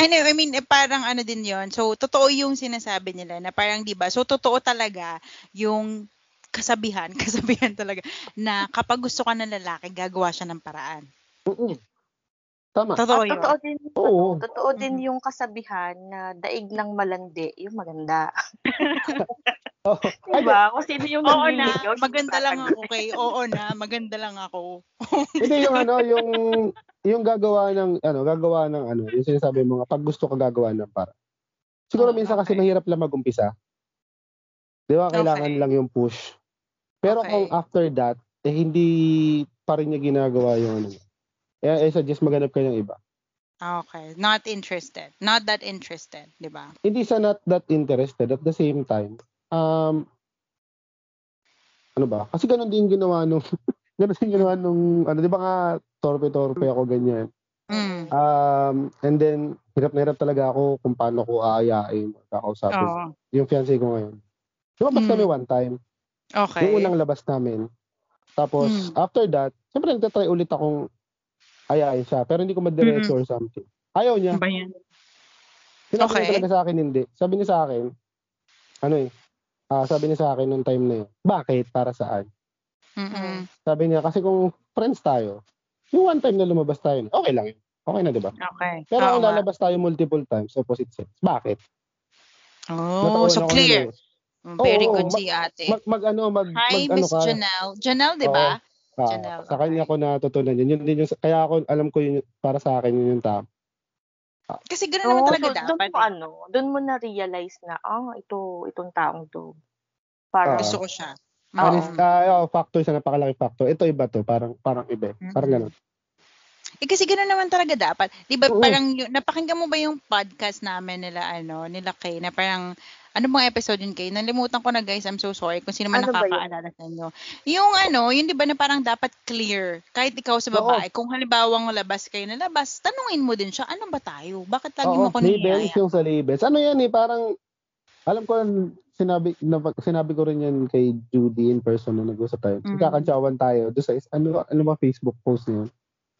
Anyway, I mean, parang ano din yon. So, totoo yung sinasabi nila na parang diba, so totoo talaga yung kasabihan, kasabihan talaga na kapag gusto ka ng lalaki, gagawa siya ng paraan. Oo. Mm-hmm. Tama. Totoo, At, totoo, din, totoo, totoo din yung kasabihan na daig ng malandi, yung maganda. oh, diba? Kung sino yung oo na, maganda lang ako kay, oo na, maganda lang ako. Ito yung ano, yung yung gagawa ng, ano, gagawa ng, ano, yung sinasabi mga, pag gusto ka gagawa ng para. Siguro oh, minsan okay. kasi mahirap lang mag-umpisa. Di ba? Kailangan okay. lang yung push. Pero okay. kung after that, eh, hindi pa rin niya ginagawa yung ano. Yeah, I suggest maghanap kayo ng iba. Okay. Not interested. Not that interested, di ba? Hindi sa not that interested. At the same time, um, ano ba? Kasi ganun din ginawa nung, ganun din ginawa nung, ano, di ba nga, torpe-torpe ako, ganyan. Mm. Um, and then, hirap na hirap talaga ako kung paano ko aayain, kakausapin. Oh. Yung fiancé ko ngayon. Lumabas mm. kami one time. Okay. Yung unang labas namin. Tapos, mm. after that, siyempre nagtatry ulit akong ayain siya. Pero hindi ko madiretso mm-hmm. or something. Ayaw niya. Ba yan? Sinabi okay. niya talaga sa akin, hindi. Sabi niya sa akin, ano eh, uh, sabi niya sa akin nung time na yun, bakit? Para saan? Mm-hmm. Sabi niya, kasi kung friends tayo, yung one time na lumabas tayo, okay lang yun. Okay na, diba? Okay. Pero oh, kung lalabas tayo multiple times, opposite sex, bakit? Oh, Mataon so clear. Niyo. Very oh, good oh, si ate. Mag, mag, ano, mag, Hi, mag, Miss ano, Janelle. Janelle, diba? Oh. Ah, Janelle, sa kanya okay. ko natutunan yun. Yun, yun, yun. Kaya ako, alam ko yun, para sa akin yun yung tama. Ah. Kasi gano'n naman oh, talaga doon, dapat. Doon mo, ano, doon mo na-realize na, oh, ito, itong taong to. Parang ah. gusto ko siya. Ano um, uh, oh, factor siya, napakalaki factor. Ito iba to, parang parang iba. Mm-hmm. Parang gano'n. Eh kasi gano'n naman talaga dapat. Diba mm-hmm. parang, yung, napakinggan mo ba yung podcast namin nila, ano, nila Kay, na parang, ano mga episode yun Kay? Nalimutan ko na guys, I'm so sorry kung sino man ano nakakaalala sa inyo. Yung ano, yun di ba na parang dapat clear, kahit ikaw sa babae, oo. Kung halimbawa ng labas kayo na labas, tanungin mo din siya, ano ba tayo? Bakit lagi oo, mo ko niyaya? Labels yung sa labels. Ano yan eh, parang, alam ko, sinabi, sinabi ko rin yan kay Judy in person na nag-usap tayo. Mm-hmm. Kakantsawan tayo, doon sa, ano, ano mga Facebook post niyo?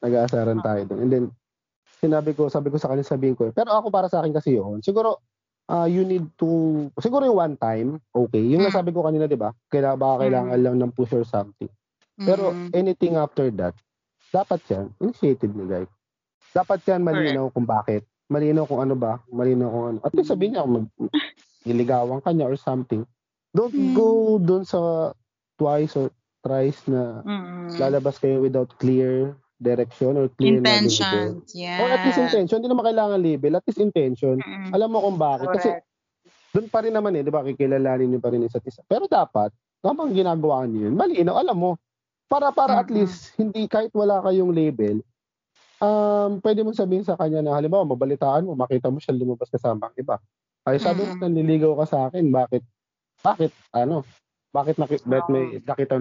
Nag-aasaran oh. tayo doon. And then, sinabi ko, sabi ko sa kanya, sabihin ko, pero ako para sa akin kasi yun, siguro, ah uh, you need to, siguro yung one time, okay. Yung mm. nasabi ko kanina, di ba? Kailangan, baka kailangan mm. lang ng push or something. Pero mm. anything after that, dapat yan, initiative ni guys. Dapat yan, malinaw right. kung bakit. Malinaw kung ano ba. Malinaw kung ano. At least sabihin niya, mag, niligawan ka niya or something, don't mm. go dun sa twice or thrice na mm. lalabas kayo without clear direction or clear intention. Yeah. Or at least intention. Hindi naman kailangan label. At least intention. Mm. Alam mo kung bakit. Correct. Kasi dun pa rin naman eh, di ba? Kikilalanin niyo pa rin isa't isa. Pero dapat, kapag ginagawa niyo yun, malinaw, alam mo, para para mm-hmm. at least, hindi kahit wala kayong label, um, pwede mong sabihin sa kanya na, halimbawa, mabalitaan mo, makita mo siya lumabas kasama ang iba. Ay, sabi mo, mm-hmm. nanliligaw ka sa akin, bakit? Bakit? Ano? Bakit nakita, oh. bakit may nakita,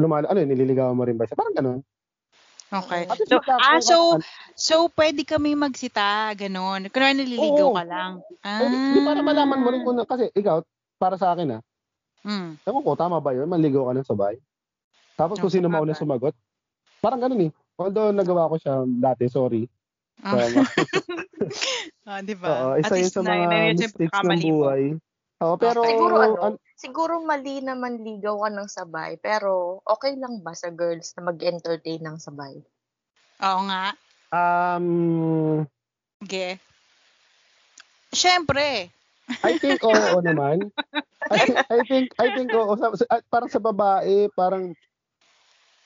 lumala, ano, nililigawan mo rin ba siya? Parang ganun. Okay. So, ah, so, so, pwede kami magsita, ganun. Kunwari nililigaw oh, ka lang. Ah. Hindi, para malaman mo rin kung, kasi ikaw, para sa akin, ha? Hmm. Tama ko, tama ba yun? Manligaw ka ng sabay. Tapos okay, kung sino mauna sumagot, parang ganun eh. Although, nagawa ko siya dati, sorry. Oh. So, oh, diba? Oo, isa yun sa mga mistakes ng buhay. Oo, pero, siguro, ano, an- siguro mali na manligaw ka ng sabay, pero okay lang ba sa girls na mag-entertain ng sabay? Oo nga. Um, okay. Siyempre. I think, oo naman. I think, I think, I think oo. Parang sa babae, parang,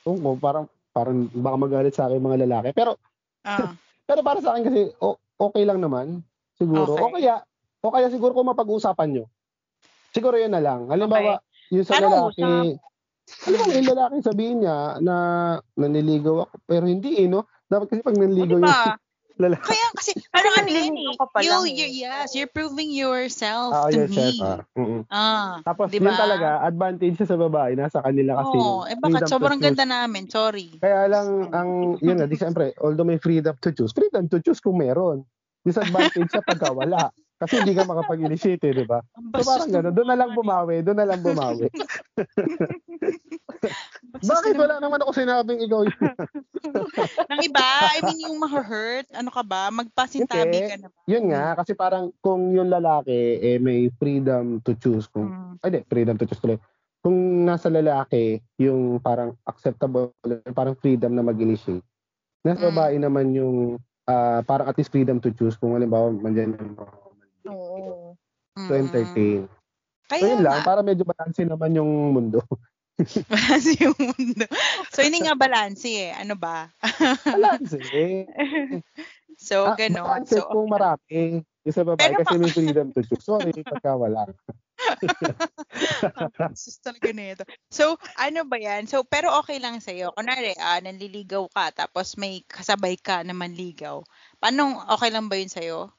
oo, parang, parang baka magalit sa akin mga lalaki. Pero, uh. pero para sa akin kasi, okay lang naman. Siguro. Okay. O kaya, o kaya siguro kung mapag-uusapan nyo. Siguro yun na lang. Halimbawa, okay. Yung sa ano, lalaki, halimbawa yung lalaki sabihin niya na naniligaw ako, pero hindi eh, no? Dapat kasi pag naniligaw diba? Yung lalaki. Kaya kasi, ano ano yun eh? You, you, yes, you're proving yourself ah, to yourself, me. Ah. Ah, tapos diba? Yun talaga, advantage sa babae, nasa kanila kasi. Oo, oh, eh bakit sobrang ganda namin, sorry. Kaya lang, ang yun na, di siyempre, although may freedom to choose, freedom to choose kung meron. Disadvantage siya pagka wala. Kasi hindi ka makapag-initiate, eh, di ba? So parang gano'n, doon na lang bumawi, doon na lang bumawi. Bakit wala naman ako sinabing ikaw yun? Nang iba, I mean yung ma-hurt, ano ka ba? Magpasintabi okay. ka na ba? Yun nga, kasi parang kung yung lalaki, eh, may freedom to choose. Kung, hmm. Ay di, freedom to choose tuloy. Kung nasa lalaki, yung parang acceptable, parang freedom na mag-initiate. Nasa hmm. babae naman yung uh, parang at least freedom to choose. Kung halimbawa, mandyan yung oo. So entertain. Kaya so yun lang, na. Para medyo balanse naman yung mundo. Balanse yung mundo. So yun nga balanse eh. Ano ba? Balanse eh. So ah, gano'n. Balanse so, kung okay. marami. Isa babae pero, kasi may freedom to choose. Sorry, pagka wala. Sus talaga nito. So ano ba yan? So pero okay lang sa'yo. Kunwari, ah, nanliligaw ka tapos may kasabay ka na manligaw. Paano okay lang ba yun sa'yo?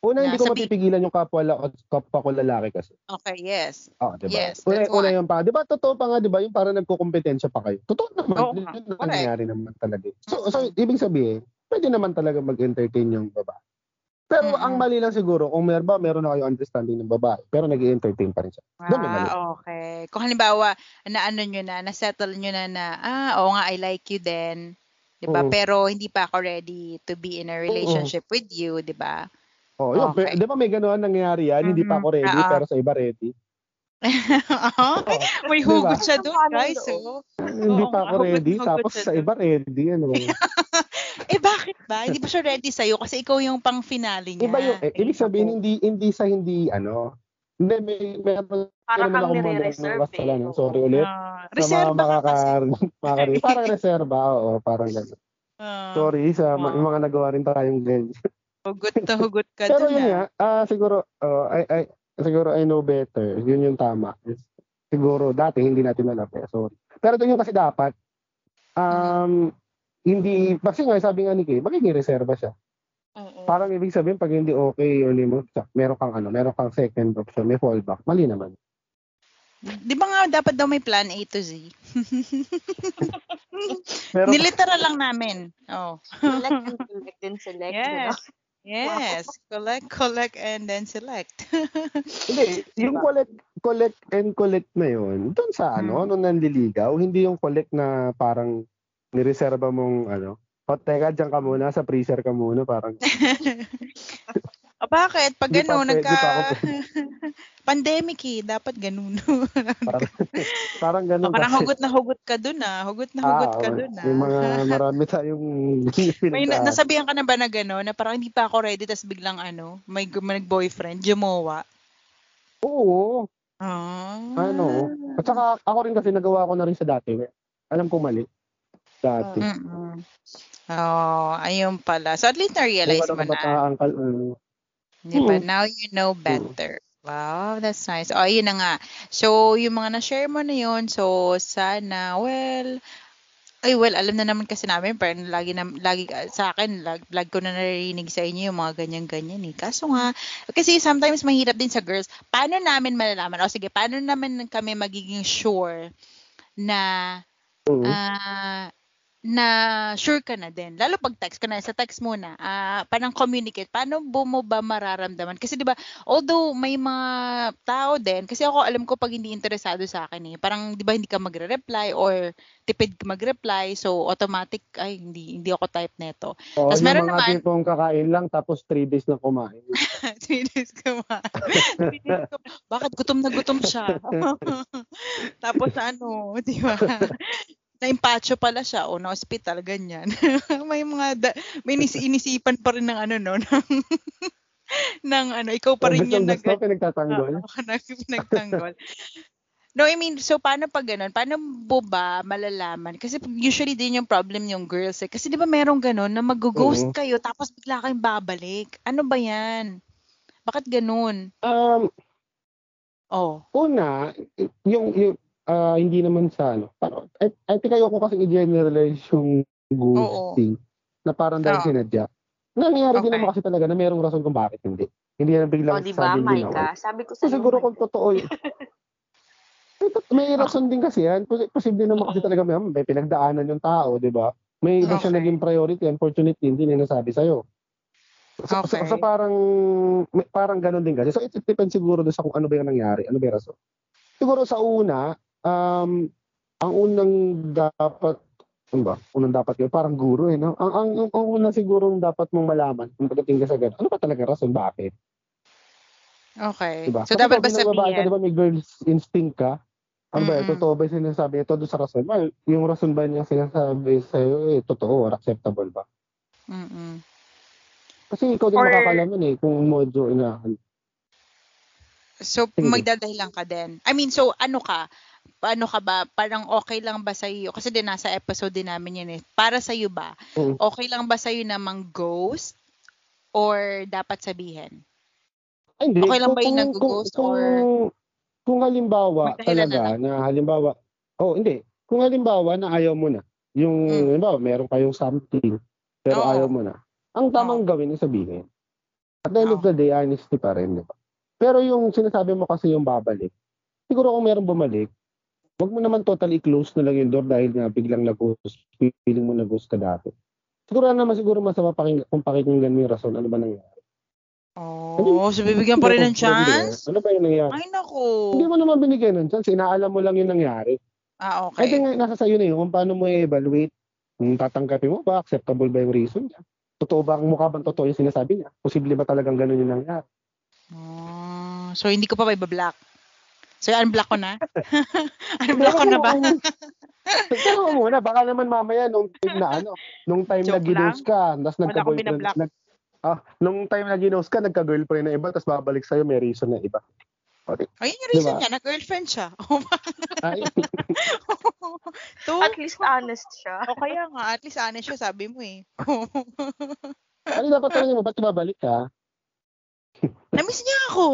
Una, hindi ko sabi... mapipigilan yung kapwa, kapwa ko lalaki kasi. Okay, yes. Oh, diba? Yes, una, una yung pa. Diba, totoo pa nga, diba? Yung parang nagkukumpetensya pa kayo. Totoo naman. Oh, yun okay. Ang nangyari naman talaga. So, so, ibig sabihin, pwede naman talaga mag-entertain yung babae. Pero mm-hmm. ang mali lang siguro, kung meron ba, meron na kayo understanding ng babae, pero nag-entertain pa rin siya. Ah, okay. Kung halimbawa, naano nyo na, nasettle nyo na na, ah, oo nga, I like you then. Diba? Mm-hmm. Pero hindi pa ako ready to be in a relationship mm-hmm. with you, diba? Oh, yun, okay. Di ba may ganoon nangyayari yan? Mm-hmm. Hindi pa ako ready, uh-huh. pero sa iba ready. Okay. May hugot diba? Siya doon, guys. So, hindi oh, pa ako ready, hugot, tapos hugot sa iba ready. Ano ba? Eh, bakit ba? Hindi pa siya ready sa'yo kasi ikaw yung pang-finale niya. Iba yung, eh, ibig sabihin, hindi, hindi sa hindi, ano, hindi, may, may, may, para kang nire-reserve eh. Lang, sorry ulit. Uh, reserva ka kasi. Makaka- parang reserva, oo, parang gano'n. Uh, sorry, sa uh, mga nagawa rin tayong ganyan. Hugot na hugot ka pero dun. Pero yun nga, uh, siguro, uh, I, I, siguro I know better. Yun yung tama. Siguro dati hindi natin alam. So, pero doon yung kasi dapat, um, hindi, kasi nga sabi nga ni Kay, magiging reserva siya. Uh-uh. Parang ibig sabihin, pag hindi okay, yun mo, meron kang ano, meron kang second option, may fallback. Mali naman. Di ba nga dapat daw may plan A to Z? Pero, nilitera lang namin. Oh. Collect and select and select. Yes. Yes, wow. collect, collect, and then select. Hindi, yung collect, collect, and collect na yun, doon sa ano, hmm. nung nanliligaw, hindi yung collect na parang nireserba mong, ano, o teka, dyan ka muna, sa freezer ka muna, parang. O bakit? Pag gano'n, nagka, pandemic eh, dapat gano'n. parang, parang gano'n. O parang hugot na hugot ka dun ah, hugot na hugot ah, ka dun ah. Yung mga marami tayong may na, nasabihan ka na ba na gano'n, na parang hindi pa ako ready, tas biglang ano, may, may boyfriend, jumowa. Oo. Ah. Ano? At saka ako rin kasi nagawa ko na rin sa dati. Alam ko mali. Dati. Mm-mm. Oh, ayun pala. So at least na-realize mo na. Um, diba? Mm. Now you know better. Mm. Wow, that's nice. Oh, yun na nga. So, yung mga na-share mo na yun, so, sana, well, ay, well, alam na naman kasi namin, pero lagi, na, lagi sa akin, lag, lag ko na narinig sa inyo yung mga ganyan-ganyan eh. Kaso nga, kasi sometimes mahirap din sa girls, paano namin malalaman? O sige, paano naman kami magiging sure na, ah, uh, na sure ka na din. Lalo pag text ka na, sa text muna, uh, parang communicate, paano mo ba mararamdaman? Kasi diba, although may mga tao din, kasi ako alam ko pag hindi interesado sa akin eh, parang diba hindi ka magre-reply or tipid ka mag-reply, so automatic, ay hindi hindi ako type neto. Oh, tapos meron naman. Yung mga tipong kakain lang, tapos three days na kumain. three days kumain. three days kumain. Bakit gutom na gutom siya? Tapos ano, diba? Na-impacho pala siya o na-hospital, ganyan. May mga, da- may inis- inisipan pa rin ng ano, no? Ng, ng ano, ikaw pa rin oh, yan. Gusto, gusto, nag- pinagtatanggol. Uh, nag- nagtanggol. No, I mean, so paano pag ganun? Paano mo ba malalaman? Kasi usually din yung problem yung girls eh. Kasi di ba merong ganun na mag-ghost mm-hmm. kayo tapos bigla kayong babalik? Ano ba yan? Bakit ganun? Um, oh. Una, yung, yung, Uh, hindi naman sa ano. Parang, I, I think ayoko kasi i-generalize yung ghosting na parang dahil oh. sinadya. Nangyayari okay. din naman kasi talaga na mayroong rason kung bakit hindi. Hindi na biglang oh, diba, sabi din naman. Sabi ko sa'yo. Siguro kung totoo yun. May rason din kasi yan. Posible naman kasi talaga may, may pinagdaanan yung tao, di ba? May iba okay. siya naging priority. Unfortunately, hindi na nasabi sa'yo. So, okay. so, so parang, parang ganun din kasi. So it depends siguro doon sa kung ano ba yung nangyari. Ano ba yung rason? Siguro sa una, Um, ang unang dapat, ano ba? Unang dapat yun, parang guro eh, no? Ang, ang, ang unang sigurong dapat mong malaman kung pagdating ka sa gano'n, ano ba talaga rason, bakit? Okay. Diba? So, kasi dapat ba sabihin? Ka, diba may girl's instinct ka? Ano mm-hmm. ba, totoo ba yung sinasabi ito doon sa rason? Well, yung rason ba niya sinasabi sa'yo, eh, totoo or acceptable ba? Mm-mm. Kasi ikaw din or... makakalaman eh, kung modyo na. So, sige. Magdadahilan ka din. I mean, so, ano ka? Paano ka ba? Parang okay lang ba sa'yo? Kasi din nasa episode din namin yun eh. Para sa'yo ba? Okay lang ba sa'yo namang ghost? Or dapat sabihin? Ay, hindi. Okay lang kung, ba yung nag-ghost? Kung, or... kung halimbawa talaga na, na halimbawa, oh hindi. Kung halimbawa na ayaw mo na. Yung, mm. halimbawa, meron kayong something pero oh. ayaw mo na. Ang tamang oh. gawin yung sabihin. At the end oh. of the day, honesty pa rin. Diba? Pero yung sinasabi mo kasi yung babalik. Siguro kung meron bumalik, wag mo naman totally close na lang yung door dahil nga biglang nag-ghost, feeling mo nag-ghost ka dati. Siguro naman siguro masama paking, kung pakikinggan mo yung rason, ano ba nangyari? Oh, so bibigyan pa rin ng chance? Ano ba yung nangyari? Ay, naku. Hindi mo naman binigyan ng chance, inaalam mo lang yung nangyari. Ah, okay. Kasi nga, nasa sayo na yun kung paano mo i-evaluate. Tatanggapin mo ba? Acceptable ba yung reason niya? Totoo ba? Mukha bang totoo yung sinasabi niya? Posible ba talagang ganun yung nangyari? Oh, so hindi ko pa ba ibablock? So, unblock ko na? Unblock ko na ba? Teka mo muna, baka naman mamaya nung time na ano, nung time joke na ginos ka, tapos nagka-boyfriend, nag, ah, nung time na ginos ka, nagka-girlfriend na iba, tapos babalik sa'yo, may reason na iba. Okay. Ay, yung reason diba? Niya, nag-girlfriend siya. To, at least honest siya. O kaya nga, at least honest siya, sabi mo eh. Ano dapat talaga mo, ba't babalik ka? Namiss niya ako.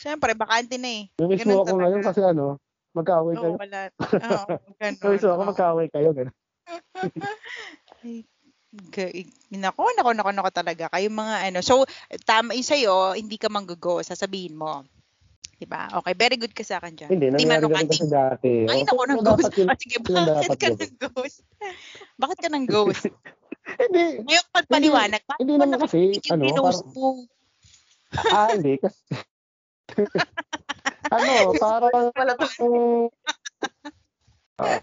Siyempre, bakante na eh. Namiss mo ako ngayon kasi ano, magkaaway kayo. Oo, wala. Oo, ganun. Namiss mo ako, magkaaway kayo. Ganun. Nako, nako, nako, nako talaga. Kayo mga ano. So, tama yung sa'yo, hindi ka manggugo, sasabihin mo. Diba? Okay, very good ka sa akin dyan. Hindi, nangyari ganun kasi dati. Ay, nako, nang ghost. Sige, bakit ka nang ghost? Bakit ka nang ghost? Hindi. Ngayon, pagpaliwanag. Hindi naman kasi, ano, parang... Ah, hindi, kasi... ano, parang um, uh,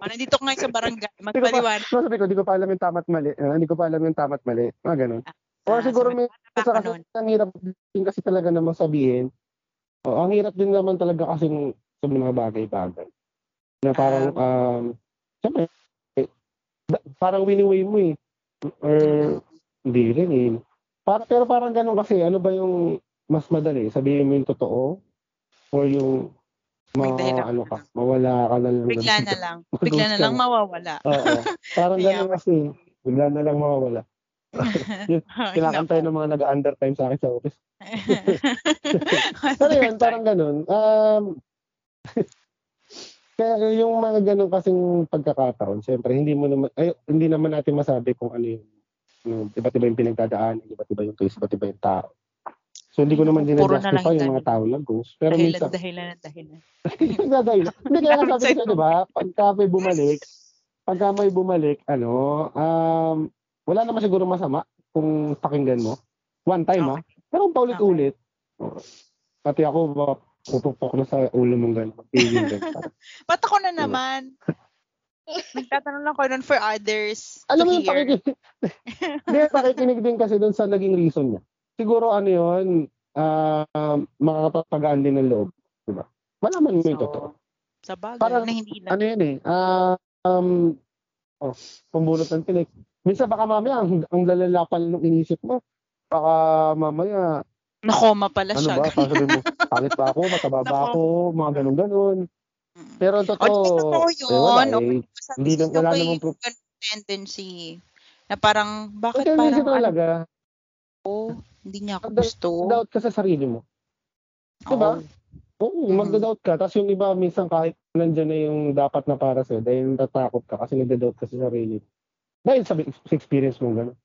ano, dito ka ngayon sa barangay, magpaliwan. Hindi ko, pa, no, ko, di ko pa alam yung tama't mali. Uh, hindi ko pa alam yung tama't mali. Mga ah, ganun. Ah, or siguro so may, sa kasi ang hirap din kasi talaga naman sabihin. Oh, ang hirap din naman talaga kasi sa mga bagay-bagay. Na parang, um, um siyempre, eh, parang winiway mo eh. Or, hindi rin eh. Para, pero parang ganun kasi, ano ba yung mas madali? Sabihin mo yung totoo? Or yung ma, ano ka, mawala ka na lang. Bigla na lang. Bigla na lang mawawala. Oo. Parang ganun kasi, bigla na lang mawawala. Kinakantay ng mga nag-undertime sa akin sa office. Pero yun, parang ganun. Um, pero yung mga ganun kasing pagkakataon, siyempre, hindi mo naman, ay, hindi naman natin masabi kung ano yung iba't iba yung pinagdadaan, iba't iba yung case, iba't iba yung tao. So hindi ko naman dinajustify na yung mga tao lagos. Pero minsan dahilan ng dahilan. Dahilan. Hindi kaya nga sabi ko, di ba? Pagka may bumalik, pagka may bumalik, ano, um, wala naman siguro masama kung pakinggan mo. One time, okay. Ha? Pero paulit-ulit. Okay. Pati ako, pupupok na sa ulo mong gano'n. Ba't ako na naman? Nagtatanong lang ko nun for others. Alam mo yung pakikinig. Hindi, pakikinig din kasi dun sa naging reason niya. Siguro ano yun, uh, makakapagpagaan din ng loob. Diba? Malaman mo so, yung totoo. Sa bagay. Parang, na hindi na. Ano yun eh. Uh, um, oh, pumbunot ng tinik. Minsan baka mamaya, ang, ang lalalapan ng inisip mo. Baka mamaya. Nakoma pala ano siya. Ano ba? Parang sabi mo, talit ba ako? Mataba ba ako? Mga ganun-ganun. Pero totoo, totoo yun. Eh, wala eh. Hindi lang, wala namang pro- tendency na parang, bakit okay, parang talaga, oh, hindi niya ako gusto. Doubt ka sa sarili mo. Diba? Oo, oh. oh, magda-doubt ka. Tapos yung iba, minsan kahit nandiyan na yung dapat na para sa'yo, dahil natatakot ka kasi nagda-doubt ka sa sarili mo. Dahil sa experience mo, gano'n.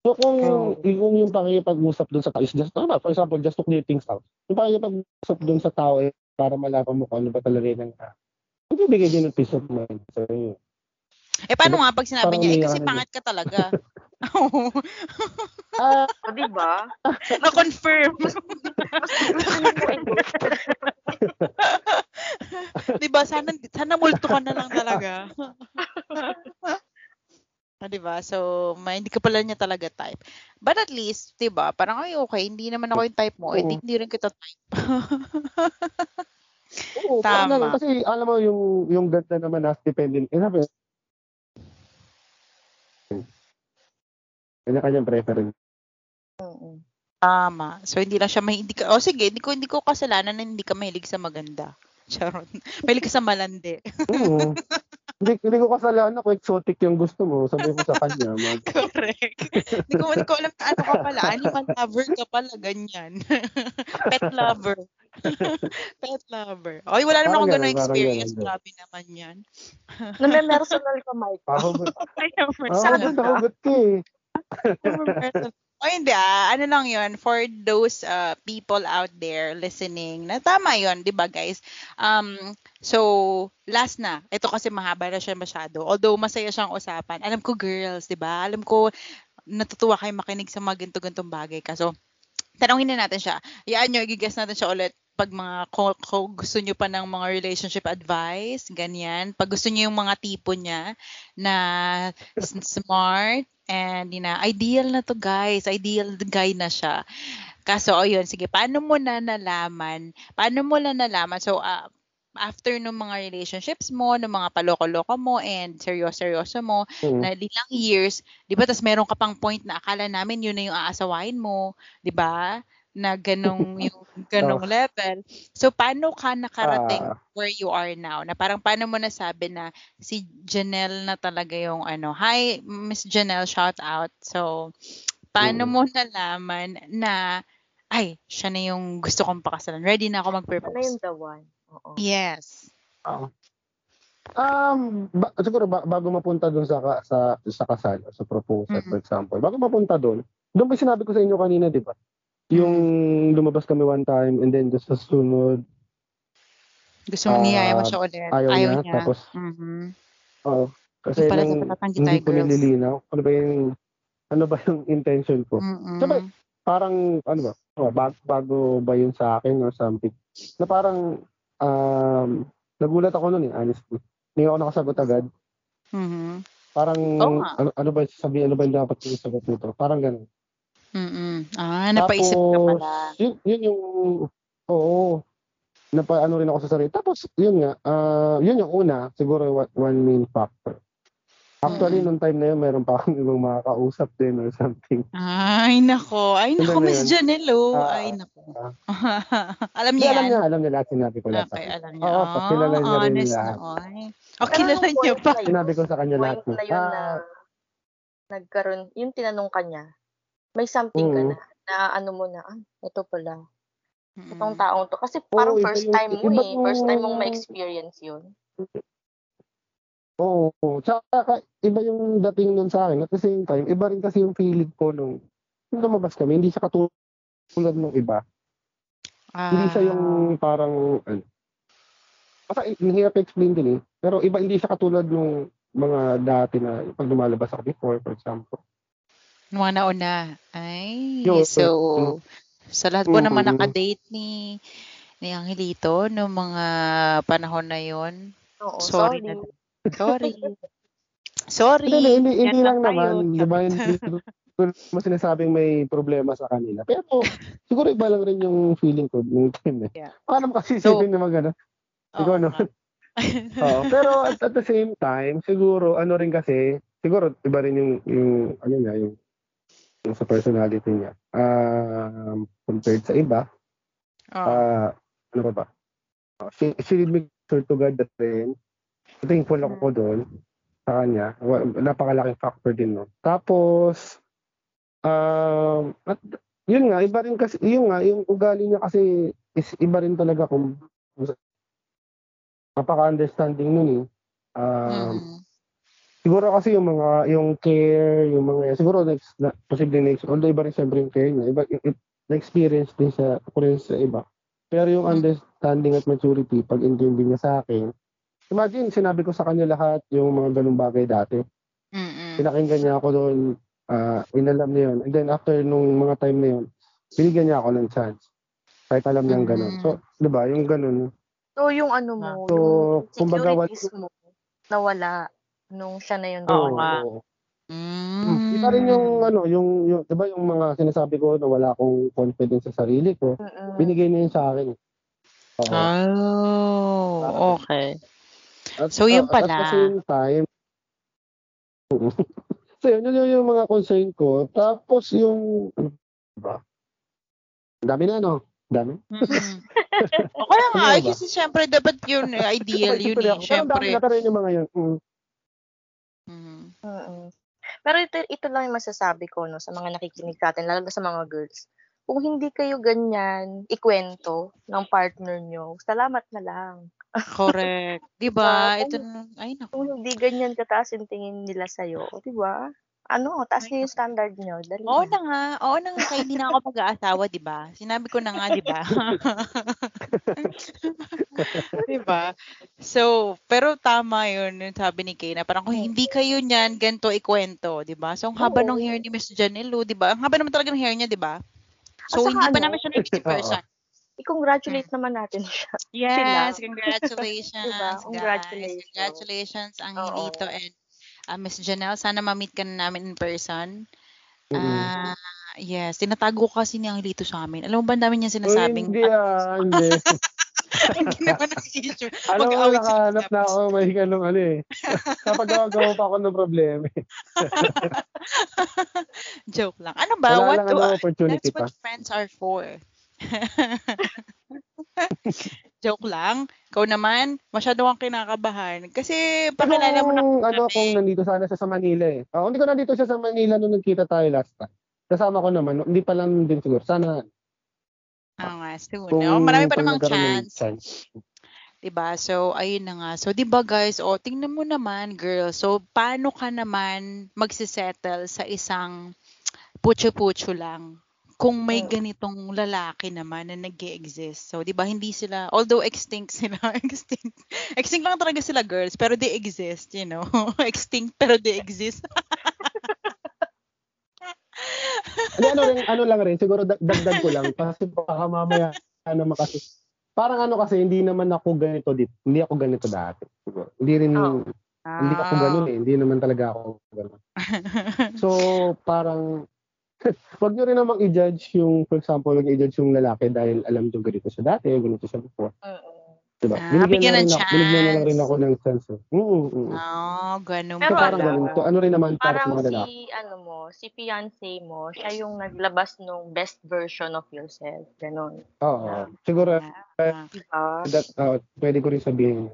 So kung oh. yung, yung pakikipag-usap doon sa tao is just, oh, for example, just to clear things out. Yung pakikipag-usap doon sa tao eh, para malaman mo kung ano ba talaga yung ka. Magbibigay din ng peace of mind. So, eh, paano nga pag sinabi niya, eh, kasi pangat ka talaga. Oo. Ah, uh, diba? Na-confirm. Diba, sana, sana multo ka na lang talaga. Ah, diba? So, may, hindi ka pala niya talaga type. But at least, diba, parang, ay, okay, hindi naman ako yung type mo. Oh. Hindi, hindi rin kita type. Oo, tama. Lang, kasi alam mo yung yung ganda naman as dependent. Eh, sabi, kanya-kanyang preference. Oo. Tama. So, hindi lang siya mahilig. O, oh, sige, hindi ko, hindi ko kasalanan na hindi ka mahilig sa maganda. Charot. Mahilig ka sa malandi. Oo. Hindi, hindi ko kasalanan kung exotic yung gusto mo. Sabi mo sa kanya. Mag- Correct. Hindi ko, ko alam na ano ka pala. Animal lover ka pala. Ganyan. Pet lover. Pet lover. Oy, wala naman akong gano'ng experience. Grabe naman yan. Namemersonal ka, Mike. Pahugot. Pahugot, pahugot ka eh. O hindi ah, ano lang yun, for those uh, people out there listening, na tama yun, di ba guys? Um, so, last na. Ito kasi mahaba na siya masyado. Although, masaya siyang usapan. Alam ko, girls, di ba? Alam ko, natutuwa kayo makinig sa mga ganito-gantong bagay. Kaso, tanongin na natin siya. Yaan nyo, i-guess natin siya ulit pag mga ko, ko, gusto nyo pa ng mga relationship advice, ganyan. Pag gusto nyo yung mga tipo niya na smart and you know, ideal na to guys, ideal guy na siya. Kaso, oh yun, sige, paano mo na nalaman? Paano mo na nalaman? So, uh, after ng mga relationships mo, ng mga paloko-loko mo, and seryoso-seryoso mo, mm-hmm. na ilang years, di ba, tas meron ka pang point na akala namin yun na yung aasawain mo, di ba? Na ganong yung ganong level. So, paano ka nakarating uh, where you are now? Na parang paano mo nasabi na si Janelle na talaga yung ano, hi, Miss Janelle, shout out. So, paano mm. mo nalaman na, ay, siya na yung gusto kong pakasalan. Ready na ako mag-propose. Siya na yung the one. Oo. Yes. Uh, um, ba- siguro, ba- bago mapunta dun sa, ka- sa, sa kasal, sa proposal, mm-hmm. for example, bago mapunta dun, dun ba sinabi ko sa inyo kanina, di ba? Yung lumabas kami one time and then just sa sunod gusto mo uh, niya ayaw mo siya ulit ayaw, ayaw niya, niya tapos mm-hmm. oh, kasi nang hindi ko nililinaw ano ba yung ano ba yung intention ko mm-hmm. sabay parang ano ba oh, bago, bago ba yun sa akin or something na parang um, nagulat ako nun eh honestly hindi ako nakasagot agad mm-hmm. parang oh, ano, ano ba sabi ano ba yung dapat yung sagot nito parang ganun. Mm-mm. Ah, napaisip ka pala. Yun, yun yung, oo, napaano rin ako sa sarili. Tapos, yun nga, uh, yun yung una, siguro one main factor. Actually, mm-hmm. nung time na yun, mayroon pa akong ibang makakausap din or something. Ay, nako. Ay, nako, Miss Janelle. Oh. Uh, Ay, nako. Uh, alam niya yan? Alam niya, alam niya lahat. Sinabi ko lahat. Okay, alam niya. Oo, oh, oh, kilala niya rin lahat. Oh, kilala niya pa. Sinabi ko sa kanya lahat. Point na yun na nagkaroon, yung tinanong kanya, may something mm-hmm. ka na, na ano mo na, ah, ito pala. Itong taong to. Kasi parang oh, first time mo eh. First time mong ma-experience yun. Oo. Oh, tsaka iba yung dating nun sa akin. At the same time, iba rin kasi yung feeling ko nung lumabas kami. Hindi siya katulad ng iba. Ah. Hindi siya yung parang ano. Basta hirap explain din eh. Pero iba, hindi siya katulad nung mga dati na pag lumalabas ako before, for example. Mga nauna. Ay. Yo, so, sa lahat po naman mm-hmm. nakadate ni ni Angelito noong mga panahon na yon. Oo, sorry. Sorry. Na, sorry. sorry. Hindi, hindi, hindi lang na naman. Diba yun, mas sinasabing may problema sa kanila. Pero siguro iba lang rin yung feeling ko noong time eh. Yeah. Baka naman kasi so, isipin naman gano'n. Siguro oh, okay. oh, pero at, at the same time, siguro ano rin kasi, siguro iba rin yung, yung ano nga, yung sa personality niya. Uh, compared sa iba, oh. uh, ano pa ba? Uh, she, she did make sure to guard the train. Thankful ako po doon sa kanya. Napakalaking factor din nun. No? Tapos, uh, at, yun nga, iba rin kasi, yun nga, yung ugali niya kasi is iba rin talaga kung napaka-understanding nun eh. Uh, mm-hmm. Siguro kasi yung mga, yung care, yung mga, siguro next, na, posible next, although iba rin siyempre yung care niya, iba, na-experience din siya, experience sa iba. Pero yung understanding at maturity, pag-intindi niya sa akin, imagine, sinabi ko sa kanya lahat yung mga ganung bagay dati. Mm-mm. Pinakinggan niya ako doon, uh, inalam niya yun. And then after nung mga time na yun, binigyan niya ako ng chance. Kahit alam niya ganun. So, di ba, yung ganun. So, yung ano mo, so, yung kumbaga, securities mo, nawala. Nung siya na yun doon. Oo. Mm. Iba rin yung ano, yung, yung 'di ba yung mga sinasabi ko na wala akong confidence sa sarili ko, mm-mm. binigay niya yun sa akin. Oo. Oh, okay. At, so yun pala. At the same time. So yun, yun, yun yung mga concern ko. Tapos yung ba? Dami na no. Dami. Mm-hmm. O kaya nga ay kasi syempre dapat yun ideal yun eh, syempre. Pero dami na rin yung mga yun. Mm. Mm-mm. Pero ito, ito lang yung masasabi ko no, sa mga nakikinig sa atin, lalo sa mga girls. Kung hindi kayo ganyan, ikwento ng partner nyo, salamat na lang. Correct. Diba? Ito, ay, naku. Kung hindi ganyan kataas yung tingin nila sa'yo, diba? Ano, taas na yung standard nyo. Dali. Oo na nga. Oo na nga. Kaya hindi na ako mag-aasawa, diba? Sinabi ko na nga, diba? Diba? So, pero tama yun, yung sabi ni Kay na parang kung hindi kayo niyan, ganito ikwento, diba? So, ang haba ng hair ni Miss Janelle, diba? Ang haba naman talaga ng hair niya, diba? So, hindi ano? Pa naman siya na i-congratulate naman natin siya. Yes, congratulations. Diba? Congratulations. Congratulations, Angelito and Uh, Miss Janelle, sana ma-meet ka na namin in person. Uh, yes, tinatago kasi ni Angelito sa amin. Alam mo ba ang dami niya sinasabing? Oh, hindi ah, hindi. Hindi naman ang issue. Alam mo, nakahanap na ako, may ganong ano eh. Kapag gawa-gawa pa ako ng problema eh. Joke lang. Ano ba? Wala what lang do, ano opportunity that's pa. What friends are for. Joke lang. Ikaw naman, masyado kang kinakabahan. Kasi pakilala mo na ano kung nandito sana siya sa Manila eh. Oh, hindi ko nandito siya sa Manila nung nagkita tayo last time. Kasama ko naman, hindi pa lang din siguro. Sana. Oo nga, soon. No? Marami pa namang chance. chance. Diba? So, ayun na nga. So, diba guys, o, oh, tingnan mo naman, girl. So, paano ka naman magsisettle sa isang pucho-pucho lang? Kung may ganitong lalaki naman na nag-e-exist. So, di ba, hindi sila, although extinct sila, extinct, extinct lang talaga sila girls, pero they exist, you know. Extinct, pero they exist. ano, rin, ano lang rin, siguro dagdag ko lang, kasi baka mamaya, ano makasi, parang ano kasi, hindi naman ako ganito dito, hindi ako ganito dati. Siguro. Hindi rin, oh. hindi ako ganun eh, hindi naman talaga ako ganun. So, parang, wag nyo rin namang i-judge yung, for example, wag i-judge yung lalaki dahil alam nyo ganito siya dati, ganito siya before. Uh-uh. Diba? Ah, binigyan na rin, ako, binigyan na rin ako ng sense. Oo, oo. Oh, ganun. Pero so, alam, to, ano rin naman parang mga si, ano mo, si fiancé mo, siya yung naglabas ng best version of yourself. Ganun. Oo. Yeah. Siguro, yeah. Uh, that, uh, pwede ko rin sabihin.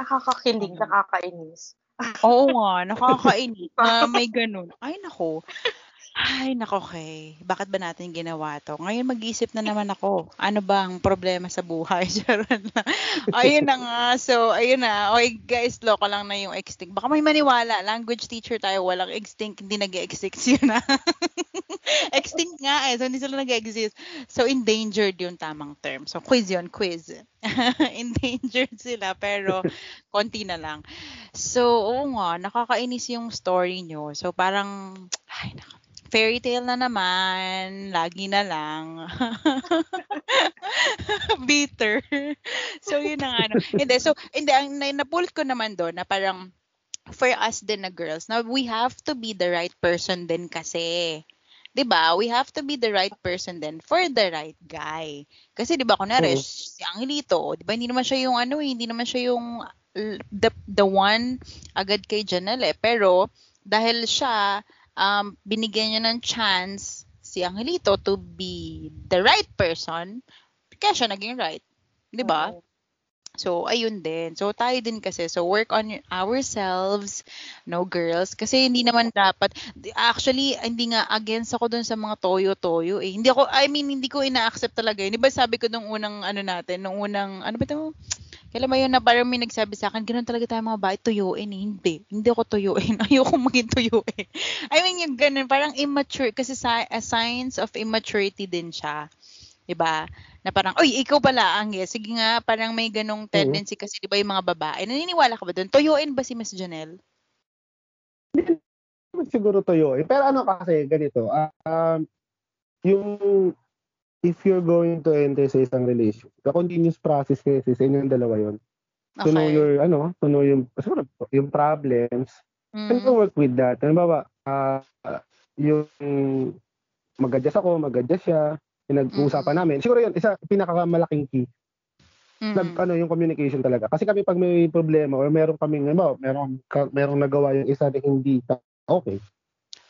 Nakakakilig, nakakainis. Oo nga, nakakainis. Uh, may ganun. Ay, nako. Ay, nako, okay. Bakit ba natin ginawa to? Ngayon mag-iisip na naman ako. Ano ba ang problema sa buhay? Ayun na nga. So, ayun na. Okay, guys, loko lang na yung extinct. Baka may maniwala. Language teacher tayo. Walang extinct. Hindi nag-extinct yun. Extinct nga eh. So, hindi sila nag-exist. So, endangered yung tamang term. So, quiz yun. Quiz. Endangered sila. Pero, konti na lang. So, oo nga. Nakakainis yung story nyo. So, parang, ay, nako. Fairy tale na naman, lagi na lang. Bitter. So, yun ang ano. Hindi, so, hindi, ang napulit ko naman doon na parang for us din na girls, now we have to be the right person din kasi. Diba? We have to be the right person then for the right guy. Kasi diba, kunwari, oh. Si Angelito, diba, hindi naman siya yung ano, hindi naman siya yung the, the one agad kay Janelle eh. Pero, dahil siya, Um, binigyan niya ng chance si Angelito to be the right person kaya siya naging right. Diba? Oh. So, ayun din. So, tayo din kasi. So, work on ourselves, no girls. Kasi hindi naman dapat. Actually, hindi nga against ako dun sa mga toyo-toyo eh. Hindi ako, I mean, hindi ko ina-accept talaga yun. Diba sabi ko nung unang ano natin, nung unang, ano ba ito? Kailan ba yun na parang may nagsabi sa akin, ganoon talaga tayo mga bae, tuyuin eh. Hindi. Hindi ako tuyuin. Ayoko maging tuyuin. I mean, yung ganun, parang immature. Kasi sa, a signs of immaturity din siya. Diba? Na parang, oy, ikaw pala, Angel. Sige nga, parang may ganong tendency kasi, di ba, yung mga babae. Naniniwala ka ba doon? Toyoin ba si Miss Janelle? Hindi siguro toyoin. Pero ano kasi, ganito, uh, um, yung, if you're going to enter sa isang relationship, the continuous process kasi sa inyong dalawa yun. Okay. To know your, ano, to know yung, yung problems, mm. and to work with that. Ano ba ba, uh, yung, mag-adjust ako, mag-adjust siya, pinag-uusapan namin. Siguro yun, isa pinakamalaking key. Mm-hmm. Nag, ano, yung communication talaga. Kasi kami pag may problema or meron kaming, ano, meron, ka, meron nagawa yung isa na hindi okay.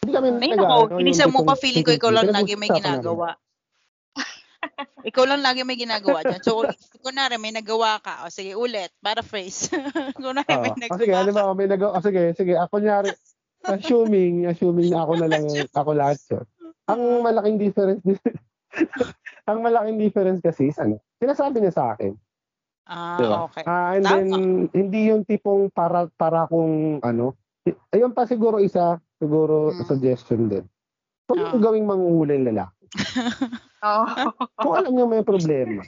Hindi kami ay, nagawa. Ay, inisa mo pa, feeling ko ikaw lang lagi may ginagawa. Ikaw lang lagi may ginagawa dyan. So, kunwari, may nagawa ka. O, sige, ulit. Paraphrase. Kunwari, may nagawa ka. O, sige, ano ba, may nagawa. O, sige, sige. Ako nyari, assuming, assuming na ako na lang, ako lahat yun. Ang malaking difference ang malaking difference kasi is ano, sinasabi niya sa akin. Ah, diba? Okay. Uh, and then, hindi yung tipong para para kung ano. Ayun pa siguro isa, siguro hmm. suggestion din. Kung oh. yung gawing manguhuli ng lalaki. Oo. Kung alam niyo may problema.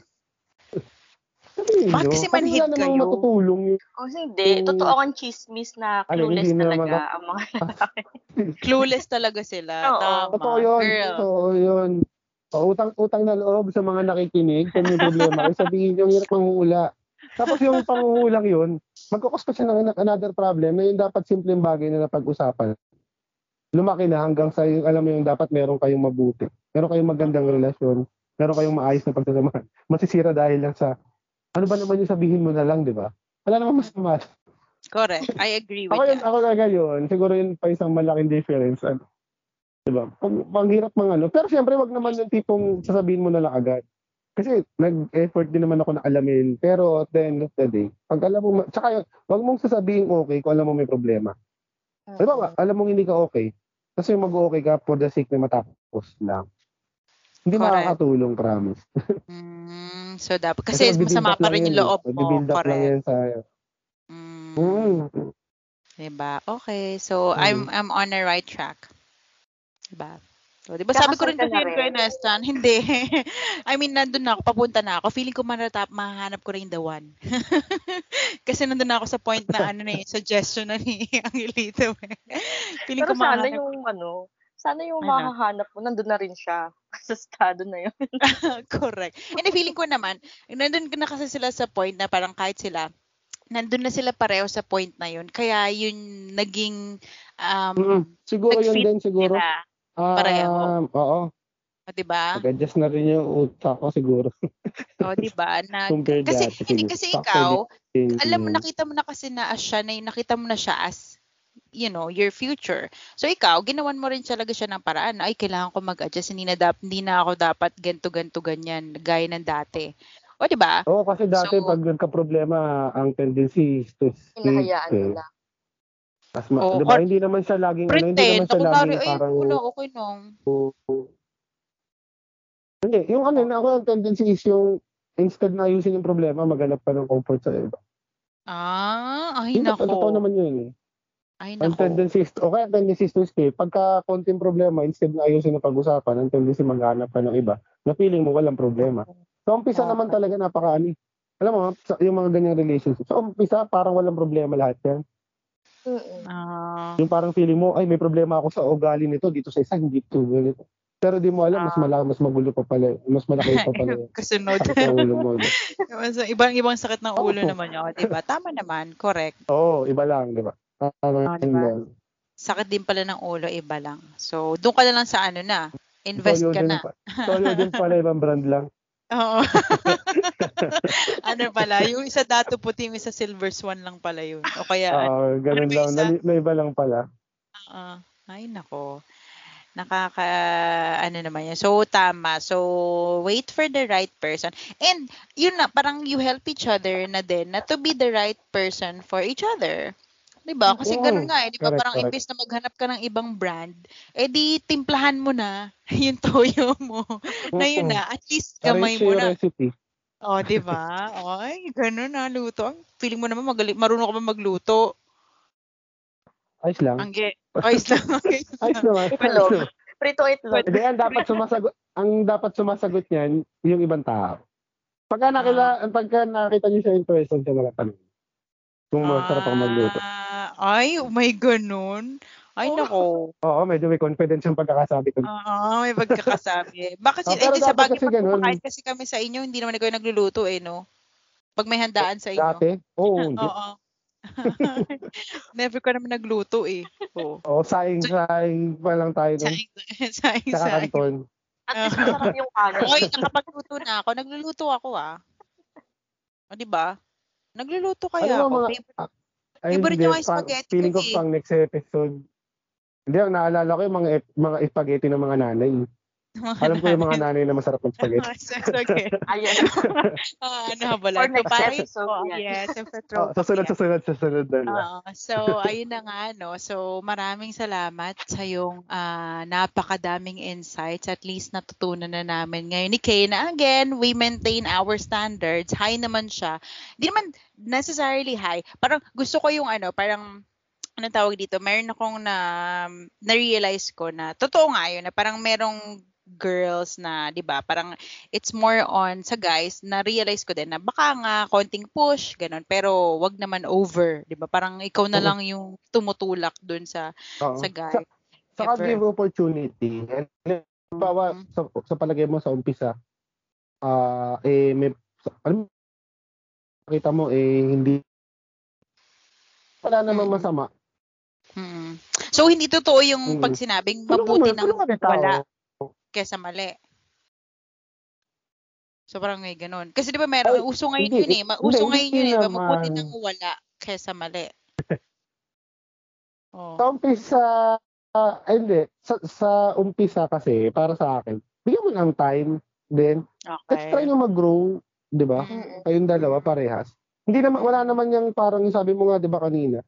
Sabihin niyo. Kasi manhid kayo. Matutulong. Oh, hindi. Yung, totoo ang chismis na clueless ano, talaga naman, ang mga lalaki. Clueless talaga sila. Oo. Tama. Totoo yun. Girl. Totoo yun. O, utang-utang na loob sa mga nakikinig kung may problema. Ay, sabihin nyo, hirap manghuhula. Tapos yung panghuhulang yun, magkukos pa siya ng another problem na yun dapat simpleng bagay na napag-usapan. Lumaki na hanggang sa yung, alam mo yung dapat meron kayong mabuti. Meron kayong magandang relasyon. Meron kayong maayos na pagtatamaan. Masisira dahil lang sa, ano ba naman yung sabihin mo na lang, di ba? Wala naman masama. Correct. I agree with ako yun, you. Ako talaga yun. Siguro yun pa isang malaking difference. Ano? Diba? Pang, pang hirap mga ano. Pero siyempre, wag naman yung tipong sasabihin mo na lang agad. Kasi nag-effort din naman ako na alamin. Pero at the end of the day, pag alam mo, tsaka wag mong sasabihin okay kung alam mo may problema. Diba ba? Alam mong hindi ka okay. Kasi mag-okay ka for the sake na matapos lang. Hindi correct. Makakatulong, promise. mm, so dapat, kasi, kasi masama pa rin yung loob mo. Mag-build up lang yan sa'yo. Mm. Mm. Diba? Okay. So, mm. I'm I'm on the right track. Diba? So, diba sabi ko rin kasi yung Ernestan, hindi. I mean, nandun na ako, papunta na ako. Feeling ko manatap, mahanap ko rin the one. Kasi nandun na ako sa point na ano na yung suggestion na ni Angelito. Feeling pero ko sana mahanap. Yung ano, sana yung ano? Mahahanap mo, nandun na rin siya. Sa estado na yun. Correct. And feeling ko naman, nandun na kasi sila sa point na parang kahit sila, nandun na sila pareho sa point na yun. Kaya yun naging um, mm, siguro yun din, siguro. Nila. Um, Pareho. Oo. O, di ba? Nag-adjust na rin yung utak ko siguro. O, di ba? Nag- kasi dati, hindi kasi ikaw, alam mo, nakita mo na kasi na as siya, na, nakita mo na siya as, you know, your future. So, ikaw, ginawan mo rin talaga siya ng paraan. Ay, kailangan ko mag-adjust. Hindi na, dap- hindi na ako dapat ganto ganto ganyan, gaya ng dati. O, di ba? Oo, kasi dati so, pag nagka-problema, ang tendency is to sleep. Hinahayaan eh. nila. Mas, oh, diba, or, hindi naman siya laging, pretend, ano, hindi naman siya laging ay, parang, ulo, okay nung. Oh, oh. Hindi, yung ano, ako ang tendency is yung instead na ayusin yung problema, maghanap pa ng comfort sa iba. Ah, ay diba, nako. Totoo naman yun eh. Ay nako. Ang tendency is, okay, ang tendency is to escape. Pagka konting problema, instead na ayusin ang pag-usapan, ang tendency maghanap pa ng iba, na feeling mo walang problema. So, umpisa okay. naman talaga napakaani. Alam mo, yung mga ganyang relationships. So, umpisa, parang walang problema lahat yan. Uh, yung parang feeling mo, ay may problema ako sa ugali nito, dito sa isang dito, ganito. Pero di mo alam, uh, mas malaki, mas magulo pa pala, mas malaki pa pala. Kasunod. Ibang-ibang sakit ng ulo oh. naman yun, di ba? Tama naman, correct. Oo, oh, iba lang, di ba? Tama oh, diba? Sakit din pala ng ulo, iba lang. So, doon ka na lang sa ano na, invest so, ka na. Pa, so, yun din pala, ibang brand lang. Oo. Ano pala, yung isa dato puti, yung isa silver swan lang pala yun. O kaya, uh, ganun ano lang, isa? May iba lang pala. Uh, ay, nako. Nakaka, ano naman yan. So, tama. So, wait for the right person. And, yun na, parang you help each other na din na to be the right person for each other. Diba? Kasi oh, ganun nga eh. Diba? Correct, parang correct. Imbis na maghanap ka ng ibang brand, eh di, timplahan mo na yung toyo mo. Na yun na, at least gamay mo na. Recipe. O, oh, diba? Ay, ganun na, luto. Feeling mo naman, magaling, marunong ka ba magluto? Ayos lang. Angge. Ayos lang. Ayos lang. Ayos naman. Hello. Prito itlog. Hindi, ang dapat sumasagot, ang dapat sumasagot niyan, yung ibang tao. Pagka nakita, ah. pagka nakita niyo siya in person, siya nakatanong. Kung masarap ako magluto. Ay, oh my ganun. Ay, oh. nako. Oo, medyo may confidence yung pagkakasabi ko. Oo, may pagkakasabi. Bakit si, eh, di sa bagay pagkakain kasi kami sa inyo, hindi naman ikaw nagluluto eh, no? Pag may handaan sa inyo. Dati? Oo. Oh, Oo. Never ko naman nagluto eh. Oo, oh. oh, saing-saing pa lang tayo. Saing-saing. Saing-saing. Kanton. At least masarap yung kanin. Oy, nakapagluto na ako. Nagluluto ako ah. O, diba? Nagluluto kaya ano, ako. Mga, favorite ay, favorite yung spaghetti. Feeling ko pang next episode. Hindi, ang naalala ko yung mga, mga spaghetti ng mga nanay. Mga Alam nanay. ko yung mga nanay na masarap ng spaghetti. Ayan. uh, ano ba lang? Or next episode. Oh, yes, episode. Susunod, susunod, susunod. So, ayun na nga, no? So, maraming salamat sa yung uh, napakadaming insights. At least natutunan na namin ngayon ni Kay na again, we maintain our standards. High naman siya. Di naman necessarily high. Parang gusto ko yung ano, parang anong tawag dito, mayroon akong na, na-realize ko na, totoo nga yun, na parang merong girls na, di ba, parang it's more on sa guys, na-realize ko din na baka nga konting push, ganun, pero wag naman over, di ba, parang ikaw na lang yung tumutulak dun sa, uh-huh. sa guy. Sa, saka give opportunity, and bawa, mm-hmm. sa, sa palagay mo sa umpisa, uh, eh, may, alam, nakita mo, eh, hindi, wala namang mm-hmm. masama. Hmm. So, hindi totoo yung hmm. pag sinabing mabuti ng wala kesa mali. So, parang ngay ganun. Kasi di ba meron, uso ngayon hindi, yun eh. Ma- uso hindi, ngayon hindi yun eh. Mabuti ng wala kesa mali. oh. Sa umpisa, uh, hindi. Sa, sa umpisa kasi, para sa akin, bigyan mo ng time din. Okay. Let's try na mag-grow. Di ba? Mm-hmm. Kayong dalawa, parehas. Hindi naman, wala naman yung parang sabi mo nga, di ba kanina?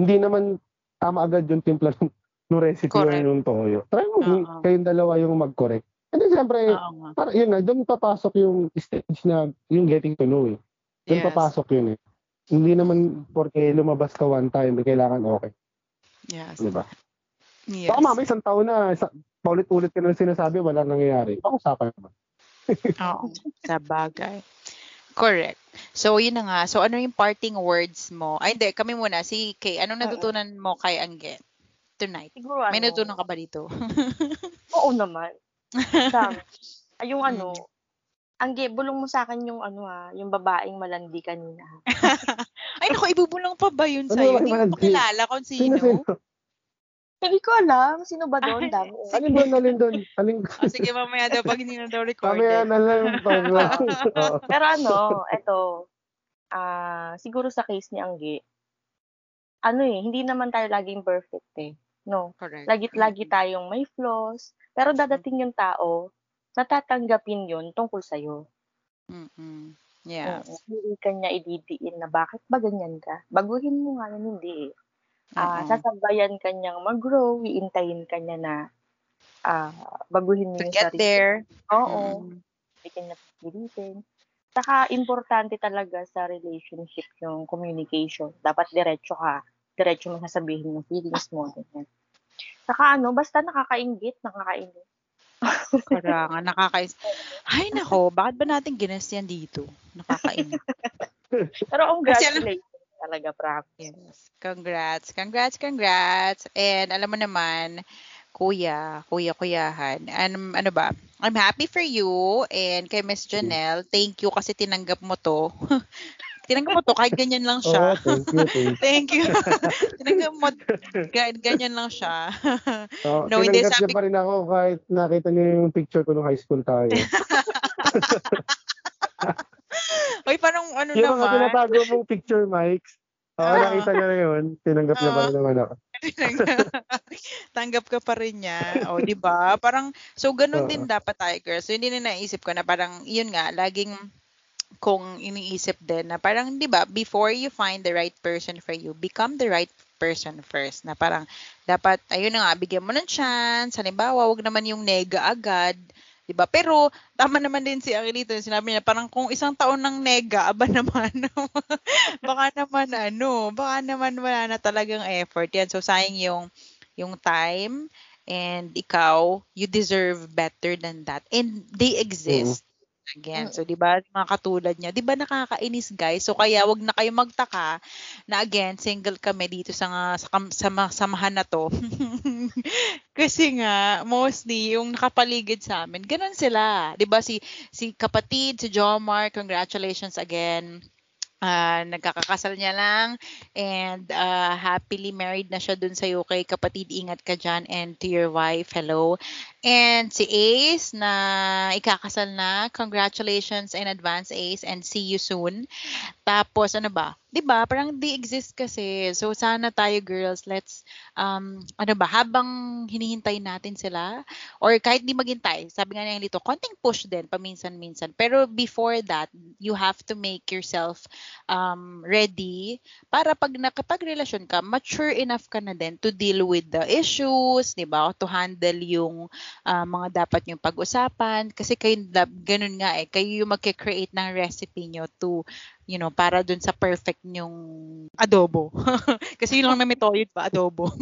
Hindi naman tama agad yung timpla ng no recipe correct. Yung toyo. Try mo uh-huh. kayong dalawa yung mag-correct. And then siyempre, uh-huh. para, yun na, doon papasok yung stage na yung getting to know eh. Doon yes. papasok yun eh. Hindi naman porque lumabas ka one time, kailangan okay. Yes. Diba? Yes. Baka mami, isang taon na, isa, paulit-ulit ka na sinasabi, walang nangyayari. Pakusapan naman. Oo, sa bagay. Correct. So, yun na nga. So, ano yung parting words mo? Ay, hindi. Kami muna. Si Kay, anong natutunan mo kay Angge tonight? Siguro ano? May natutunan ka ba dito? Oo naman. Sam, yung ano, Angge, bulong mo sa akin yung ano ha, yung babaeng malandi kanina. Ay, naku, ibubulong pa ba yun sa'yo? Hindi ko kilala kung sino. Hindi ko alam. Sino ba doon? Dami. Alin doon, alin doon. Alin... Oh, sige, mamaya daw pag hindi na daw recorded. Mamaya na lang. Pero ano, eto, uh, siguro sa case ni Angge, ano eh, hindi naman tayo laging perfect eh. No? Correct. Lagi-lagi tayong may flaws. Pero dadating yung tao, natatanggapin yun tungkol sa'yo. Mm-mm. Yeah. Uh, hindi kanya ididiin na bakit ba ganyan ka? Baguhin mo nga yun, hindi eh. Uh, sasabayan ka niyang mag-grow, iintayin ka niya na uh, baguhin niya sarili. To get there. Oo. Hindi ka niya pagpilitin. Saka, importante talaga sa relationship yung communication. Dapat diretso ka. Diretso mo sasabihin yung feelings mo. Ganyan. Saka ano, basta nakakainggit, nakakainggit. Karangan, nakakainggit. Ay, nako, bakit ba natin ginas yan dito? Nakakainggit. Pero ang congratulations. Talaga practice. Yes. Congrats, congrats, congrats. And alam mo naman, kuya, kuya, kuyahan. Ano, ano ba? I'm happy for you and kay Miss Janelle, thank you kasi tinanggap mo to. Tinanggap mo to kahit ganyan lang siya. Oh, thank you. Thank you. Tinanggap mo kahit ganyan lang siya. Oh, no, hindi sabi ko pa rin ako kahit nakita niyo yung picture ko nung high school tayo. Hoy, parang ano yung naman. Yung mga tinatago mong picture, Mike. Oo, oh, uh, nakita niya na yun. Tinanggap uh, niya pa rin naman ako. Tanggap ka pa rin niya. O, oh, diba? Parang, so, ganun uh, din dapat tayo, girls. So, hindi na naisip ko na parang, yun nga, laging kung iniisip din na parang, diba, before you find the right person for you, become the right person first. Na parang, dapat, ayun na nga, bigyan mo ng chance. Halimbawa, wag naman yung nega agad. Diba? Pero, tama naman din si Angelito, sinabi niya, parang kung isang taon ng nega, aba naman, baka naman ano, baka naman wala na talagang effort. Yan, so sayang yung, yung time, and ikaw, you deserve better than that. And they exist. Mm. Again, so diba, mga katulad niya, diba nakakainis guys, so kaya wag na kayo magtaka na again, single kami dito sa, sa, sa samahan na to. Kasi nga, mostly, yung nakapaligid sa amin, ganun sila. Diba si, si kapatid, si Jomar, congratulations again. Uh, nagkakakasal niya lang and uh, happily married na siya dun sa U K. Kapatid, ingat ka dyan and to your wife, hello. And si Ace na ikakasal na, congratulations in advance Ace and see you soon. Tapos ano ba? Diba? Parang they exist kasi. So sana tayo girls, let's, um, ano ba, habang hinihintay natin sila or kahit di maghintay, sabi nga niya dito, konting push din paminsan-minsan. Pero before that, you have to make yourself um, ready para pag nakapagrelasyon ka, mature enough ka na din to deal with the issues, di ba? To handle yung uh, mga dapat yung pag-usapan. Kasi kayo, ganun nga eh, kayo yung mag-create ng recipe nyo to, you know, para dun sa perfect nyong adobo. Kasi yun lang na may toyod pa, adobo.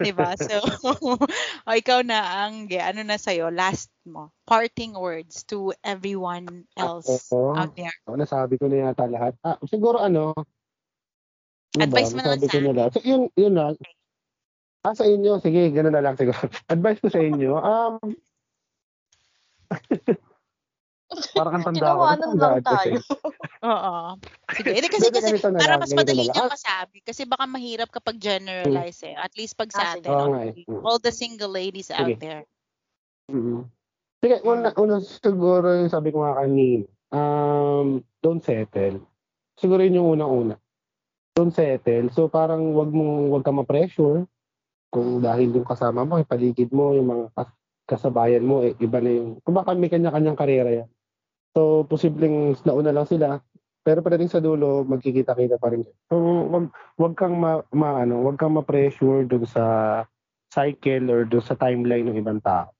Diba? So, oh, ikaw na, Angge, ano na sa'yo? Last mo, parting words to everyone else ako, out there. Ako, nasabi ko na yata lahat. Ah, siguro ano, advice mo naman sa'yo. Na so, yun, yun na. Ah, sa inyo, sige, ganun na lang siguro. Advice ko sa inyo, um, parang ang tanda ko. Kinawanan lang tayo. Oo. Sige, hindi kasi, kasi para mas madali niyo masabi. Kasi baka mahirap kapag generalize eh. At least pag sa atin. Oh, okay. All the single ladies out sige. There. Mm-hmm. Sige, una, una siguro yung sabi ko nga kanina. Um, don't settle. Siguro yun yung unang-una. Don't settle. So parang wag mong, wag ka ma-pressure. Kung dahil yung kasama mo, yung paligid mo, yung mga kasabayan mo, eh, iba na yung, kung baka may kanya-kanyang karera yan. So, posibleng nauna lang sila, pero pagdating sa dulo, magkikita-kita pa rin. So, wag, wag kang ma, ma, ano, wag kang ma-pressure doon sa cycle or doon sa timeline ng ibang tao.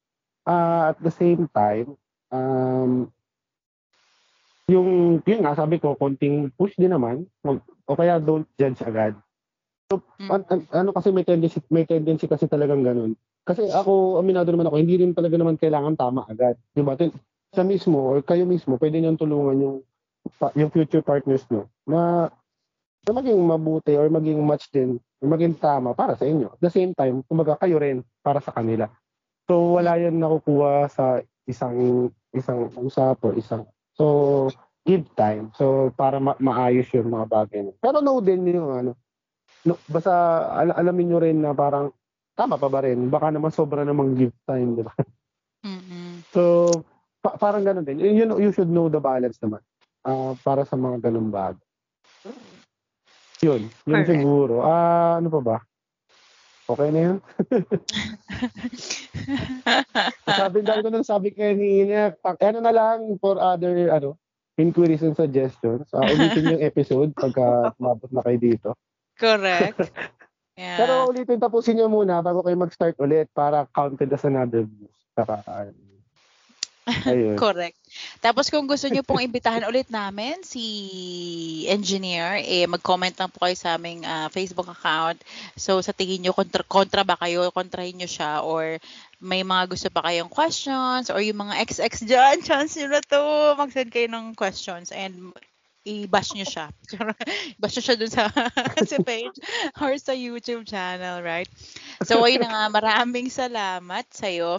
Uh, at the same time, um, yung, yun nga, sabi ko, konting push din naman, mag, o kaya don't judge agad. So, mm-hmm. an, an, ano kasi may tendency, may tendency kasi talagang ganun. Kasi ako, aminado naman ako, hindi rin talaga naman kailangan tama agad. Diba? Sa mismo or kayo mismo, pwede niyong tulungan yung yung future partners nyo na, na maging mabuti or maging match din, maging tama para sa inyo. At the same time, kumbaga kayo rin para sa kanila. So wala yan nakukuha sa isang isang usap or isang. So give time. So para ma- maayos yung mga bagay. Pero know din yung ano. No, basta al- alamin nyo rin na parang tama pa ba rin? Baka naman sobra namang give time, di ba? Mm-hmm. So, pa- parang ganun din. You, know, you should know the balance naman uh, para sa mga ganun bagay. Yun. Yun Perfect. Siguro. Ah, uh, ano pa ba? Okay na yun? Sabi, dahil ko na sabi kayo ni Inak, ano na lang for other ano inquiries and suggestions. Uh, ulitin yung episode pagka mabot na kayo dito. Correct. Yeah. Pero ulitin, tapusin nyo muna bago kayo mag-start ulit para counted as another views. Para, ayun. Correct. Tapos kung gusto nyo pong imbitahan ulit namin si engineer, eh, mag-comment lang po kayo sa aming uh, Facebook account. So sa tingin nyo, kontra, kontra ba kayo? Kontrahin nyo siya? Or may mga gusto pa kayong questions? Or yung mga X X dyan, chance nyo na to. Mag-send kayo ng questions and i-bash nyo siya. I-bash nyo siya dun sa, sa page or sa YouTube channel, right? So ayun na nga, maraming salamat sa'yo.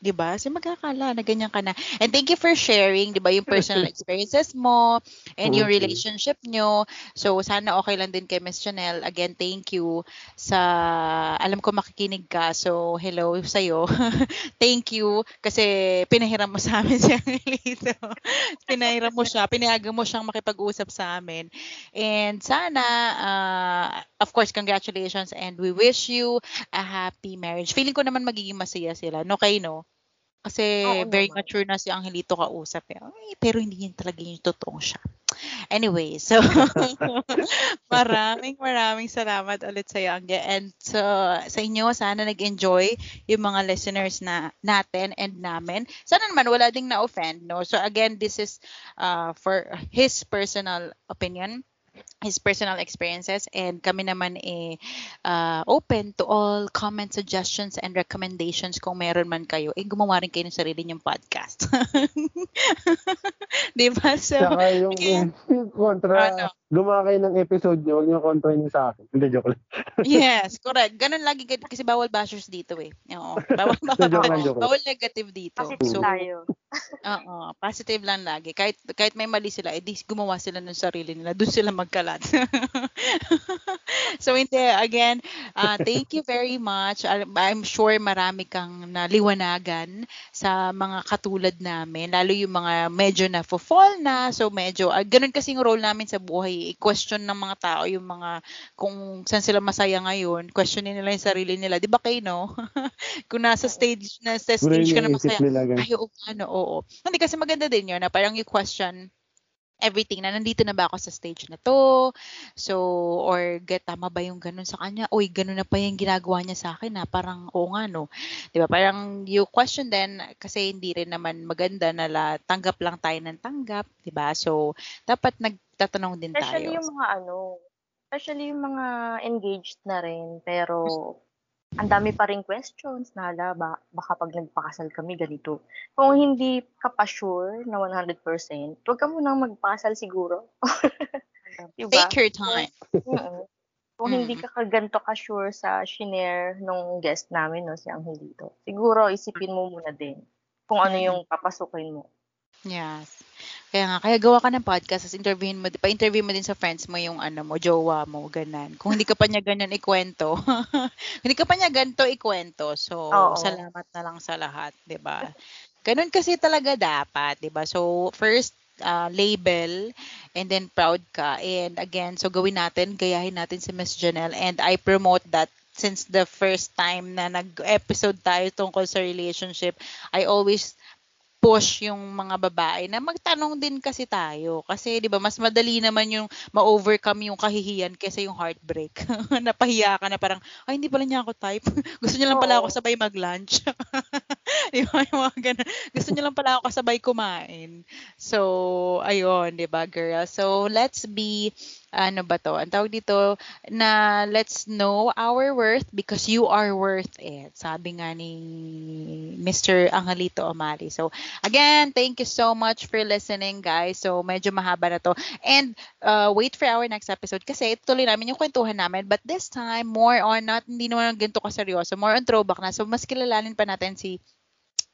di ba? Sino mag-aakala na ganyan ka na? And thank you for sharing, di ba, yung personal experiences mo and your relationship nyo. So, sana okay lang din kay Miss Janelle. Again, thank you sa, alam ko makikinig ka, so hello sa'yo. Thank you kasi pinahiram mo sa amin siya dito. Pinahiram mo siya, pinayagan mo siyang makipag-usap sa amin. And sana, uh, of course, congratulations and we wish you a happy marriage. Feeling ko naman magiging masaya sila, no kayo, no? Kasi oh, very naman. Mature na si Angelito kausap. Eh. Ay, pero hindi yan talaga yung totoong siya. Anyway, so maraming maraming salamat ulit sa iyo, Angge. And so, sa inyo, sana nag-enjoy yung mga listeners na natin and namin. Sana naman wala ding na-offend. No? So again, this is uh, for his personal opinion, his personal experiences, and kami naman eh uh, open to all comments, suggestions, and recommendations kung meron man kayo. Eh, gumawa rin kayo ng sarili niyong podcast. Di ba? So, saka yung, yung, yung kontra, ano? Gumawa kayo ng episode niyo, huwag niyo kontra niyo sa akin. Hindi, joke lang. Yes, correct. Ganun lagi, kasi bawal bashers dito eh. Oo, bawal, bawal, bawal, bawal negative dito. Positive so, tayo. Oo, positive lang lagi. Kahit, kahit may mali sila, eh, di gumawa sila ng sarili nila. Doon sila mag kalat. So hindi, again, uh, thank you very much. I'm sure marami kang naliwanagan sa mga katulad namin, lalo yung mga medyo na fall na, so medyo, uh, ganun kasing role namin sa buhay, i-question ng mga tao yung mga, kung saan sila masaya ngayon, questionin nila yung sarili nila. Di ba kayo, no? Kung nasa stage, nasa stage ka na masaya, ayaw, ano, oo. Hindi, kasi maganda din yun, na parang you question everything na nandito na ba ako sa stage na to, so or get tama ba yung ganun sa kanya, oy ganun na pa yung ginagawa niya sa akin na parang oo nga no, di ba, parang you question din kasi hindi rin naman maganda na la, tanggap lang tayo ng tanggap, di ba, so dapat nagtatanong din especially tayo, especially yung mga ano, especially yung mga engaged na rin pero ang dami pa rin questions na ala, ba, baka pag nagpakasal kami, ganito. Kung hindi ka pa sure na one hundred percent, huwag ka munang magpakasal siguro. Diba? Take your time. Mm-hmm. Kung mm-hmm. hindi ka kaganto ka sure sa shinare nung guest namin, no, si Angelito, siguro isipin mo muna din kung ano yung papasukin mo. Yes. Kaya nga, kaya gawa ka ng podcast, as interviewin mo, pa-interview mo din sa friends mo yung ano mo, jowa mo, ganan. Kung hindi ka pa niya ganyan ikwento, hindi ka pa niya ganito ikwento, so oo. Salamat na lang sa lahat, di ba? Ganun kasi talaga dapat, di ba? So, first, uh, label, and then proud ka. And again, so gawin natin, gayahin natin si Miss Janelle, and I promote that since the first time na nag-episode tayo tungkol sa relationship, I always push yung mga babae na magtanong din kasi tayo. Kasi, di ba, mas madali naman yung ma-overcome yung kahihiyan kesa yung heartbreak. Napahiya ka na parang, ay, hindi pala niya ako type. Gusto niya lang pala ako sabay mag-lunch. Di ba, yung mga ganun. Gusto niya lang pala ako sabay kumain. So, ayun, di ba, girl? So, let's be, ano ba to? Ang tawag dito, na let's know our worth because you are worth it. Sabi nga ni Mister Angelito Umali. So, again, thank you so much for listening, guys. So, medyo mahaba na to. And uh, wait for our next episode kasi tuloy namin yung kwentuhan namin. But this time, more on, not, hindi naman ganito kaseryoso, more on throwback na. So, mas kilalanin pa natin si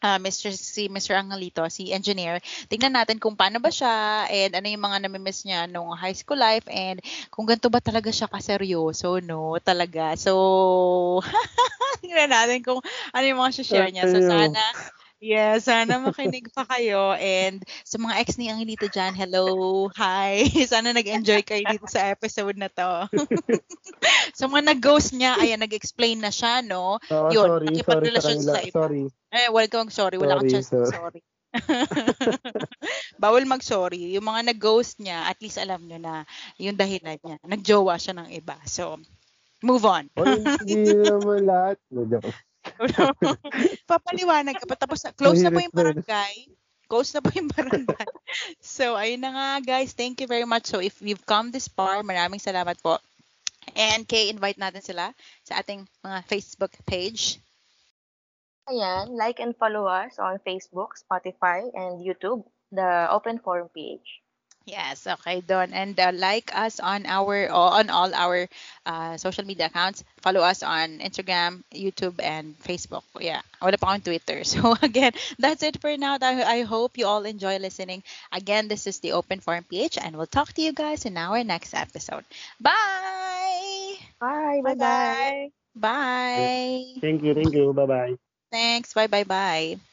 Uh, Mister si Mister Angelito, si engineer. Tingnan natin kung paano ba siya and ano yung mga nami-miss niya nung high school life and kung ganito ba talaga siya kaseryoso, no? Talaga. So, tingnan natin kung ano yung mga share niya. So, sana, yeah, sana makinig pa kayo. And sa mga ex ni Angelito dyan, hello, hi. Sana nag-enjoy kayo dito sa episode na to. Sa mga nag-ghost niya, ayan, nag-explain na siya, no? Oh, yun, nakipagrelasyon sa iba. Sorry. Eh, welcome, sorry. Wala kang chance. Sorry. sorry. Bawal mag-sorry. Yung mga nag-ghost niya, at least alam nyo na yung dahilan niya. Nag-jowa siya ng iba. So, move on. O, hindi naman lahat. Papaliwanag ka pa. Tapos, close na po yung barangay. Close na po yung barangay. So, ayun na nga, guys. Thank you very much. So, if you've come this far, maraming salamat po. And kay invite natin sila sa ating mga Facebook page. Ayan, like and follow us on Facebook, Spotify, and YouTube, the Open Forum P H. Yes, okay, Don. And uh, like us on our on all our uh, social media accounts. Follow us on Instagram, YouTube, and Facebook. Yeah, wala pa akong Twitter. So again, that's it for now. I hope you all enjoy listening. Again, this is the Open Forum P H, and we'll talk to you guys in our next episode. Bye. Bye. Bye. Bye. Bye. Thank you. Thank you. Bye. Bye. Thanks. Bye. Bye. Bye.